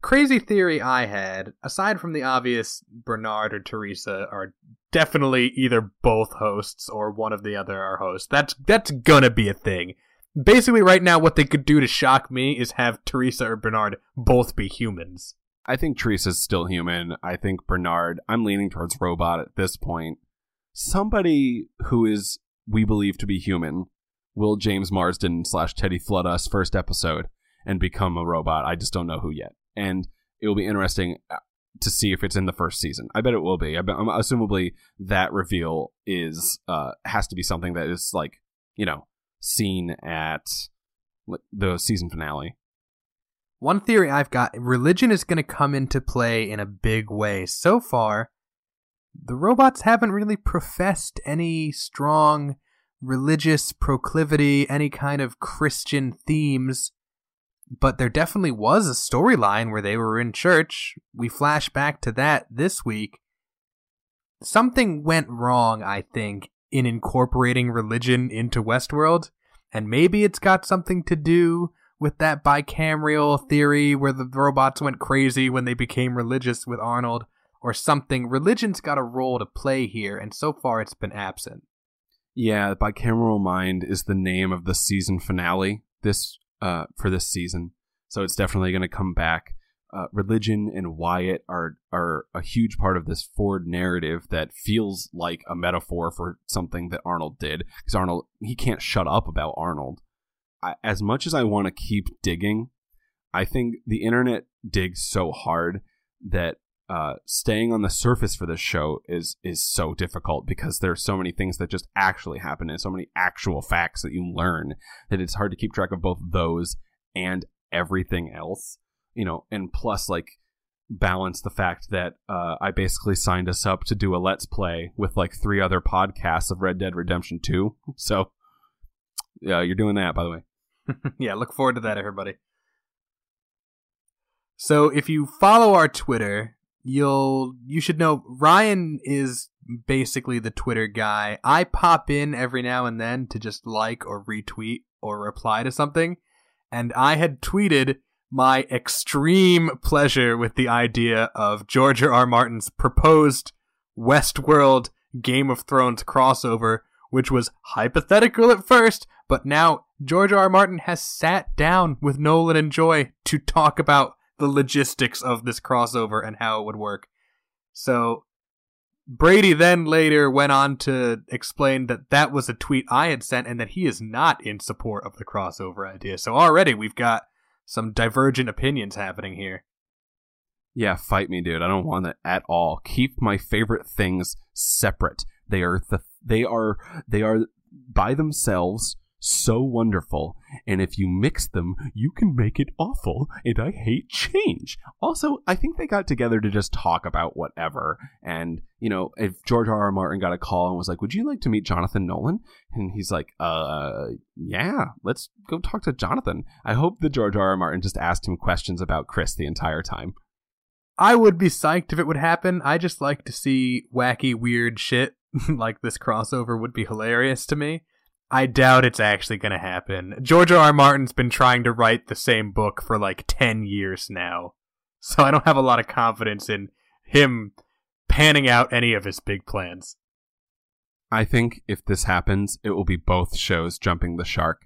Crazy theory I had, aside from the obvious Bernard or Teresa are definitely either both hosts or one of the other are hosts. That's that's gonna be a thing. Basically right now what they could do to shock me is have Teresa or Bernard both be humans. I think Teresa's still human. I think Bernard, I'm leaning towards robot at this point. Somebody who is, we believe to be human, will James Marsden slash Teddy flood us first episode and become a robot. I just don't know who yet. And it will be interesting to see if it's in the first season. I bet it will be. I bet, um, assumably that reveal is uh, has to be something that is, like, you know, seen at the season finale. One theory I've got, religion is going to come into play in a big way. So far, the robots haven't really professed any strong religious proclivity, any kind of Christian themes. But there definitely was a storyline where they were in church. We flash back to that this week. Something went wrong, I think, in incorporating religion into Westworld. And maybe it's got something to do with that bicameral theory where the robots went crazy when they became religious with Arnold or something. Religion's got a role to play here, and so far it's been absent. Yeah, the bicameral mind is the name of the season finale. This Uh, for this season, so it's definitely going to come back. Uh, religion and Wyatt are are a huge part of this Ford narrative that feels like a metaphor for something that Arnold did, because Arnold, he can't shut up about Arnold. I, as much as I want to keep digging, I think the internet digs so hard that uh, staying on the surface for this show is is so difficult, because there are so many things that just actually happen and so many actual facts that you learn that it's hard to keep track of both those and everything else, you know. And plus, like, balance the fact that uh, I basically signed us up to do a Let's Play with like three other podcasts of Red Dead Redemption two. So yeah, you're doing that, by the way. Yeah, look forward to that, everybody. So if you follow our Twitter, you'll you should know Ryan is basically the Twitter guy. I pop in every now and then to just like or retweet or reply to something. And I had tweeted my extreme pleasure with the idea of George R. R. Martin's proposed Westworld Game of Thrones crossover, which was hypothetical at first, but now George R. R. Martin has sat down with Nolan and Joy to talk about the logistics of this crossover and how it would work. So Brady then later went on to explain that that was a tweet I had sent and that he is not in support of the crossover idea. So already we've got some divergent opinions happening here. Yeah, fight me, dude. I don't want it at all. Keep my favorite things separate. They are th- they are they are by themselves so wonderful, and if you mix them, you can make it awful, and I hate change. Also, I think they got together to just talk about whatever, and, you know, if George R. R. Martin got a call and was like, would you like to meet Jonathan Nolan? And he's like, uh, yeah, let's go talk to Jonathan. I hope that George R. R. Martin just asked him questions about Chris the entire time. I would be psyched if it would happen. I just like to see wacky, weird shit. Like, this crossover would be hilarious to me. I doubt it's actually going to happen. George R. R. Martin's been trying to write the same book for like ten years now. So I don't have a lot of confidence in him panning out any of his big plans. I think if this happens, it will be both shows jumping the shark.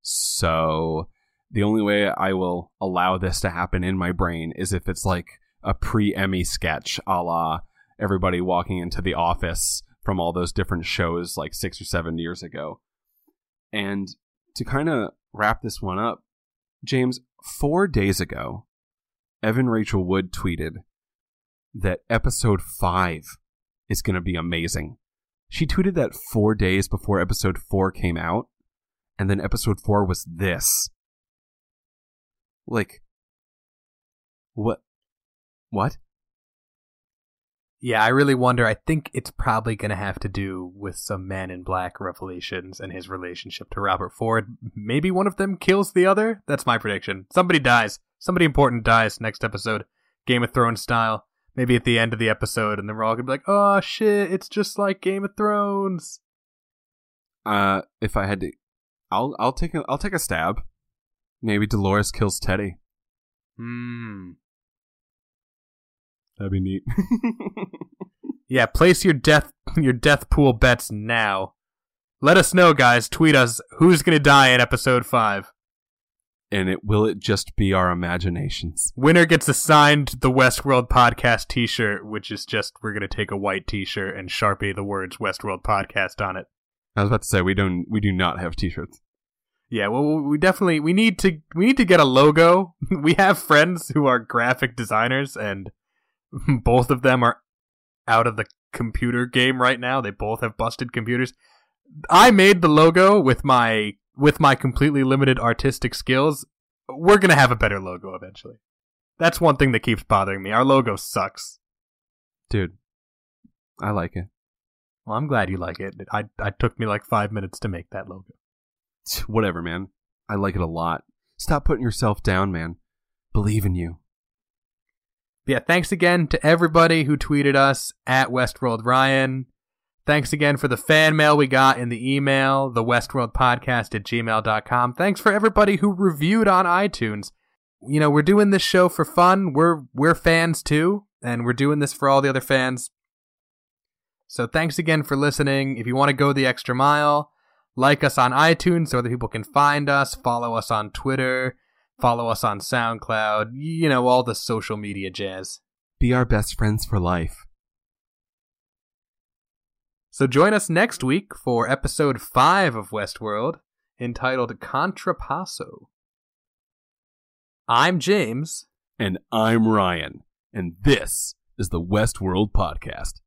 So the only way I will allow this to happen in my brain is if it's like a pre-Emmy sketch, a la everybody walking into the office from all those different shows like six or seven years ago. And to kind of wrap this one up, James, four days ago, Evan Rachel Wood tweeted that episode five is going to be amazing. She tweeted that four days before episode four came out, and then episode four was this. Like, what? What? Yeah, I really wonder. I think it's probably going to have to do with some Man in Black revelations and his relationship to Robert Ford. Maybe one of them kills the other? That's my prediction. Somebody dies. Somebody important dies next episode. Game of Thrones style. Maybe at the end of the episode, and then we're all going to be like, oh shit, it's just like Game of Thrones. Uh, if I had to... I'll I'll take a, I'll take a stab. Maybe Dolores kills Teddy. Hmm... That'd be neat. Yeah, place your death your death pool bets now. Let us know, guys. Tweet us who's gonna die in episode five. And it will it just be our imaginations. Winner gets assigned the Westworld Podcast t-shirt, which is just we're gonna take a white t-shirt and Sharpie the words Westworld Podcast on it. I was about to say we don't we do not have t-shirts. Yeah, well, we definitely we need to we need to get a logo. We have friends who are graphic designers, and both of them are out of the computer game right now. They both have busted computers. I made the logo with my with my completely limited artistic skills. We're going to have a better logo eventually. That's one thing that keeps bothering me. Our logo sucks. Dude, I like it. Well, I'm glad you like it. I, I took me like five minutes to make that logo. Whatever, man. I like it a lot. Stop putting yourself down, man. Believe in you. Yeah, thanks again to everybody who tweeted us at Westworld Ryan. Thanks again for the fan mail we got in the email, the westworldpodcast at gmail dot com. Thanks for everybody who reviewed on iTunes. You know, we're doing this show for fun. We're we're fans too, and we're doing this for all the other fans. So thanks again for listening. If you want to go the extra mile, like us on iTunes so other people can find us, follow us on Twitter. Follow us on SoundCloud, you know, all the social media jazz. Be our best friends for life. So join us next week for episode five of Westworld, entitled Contrapasso. I'm James. And I'm Ryan. And this is the Westworld Podcast.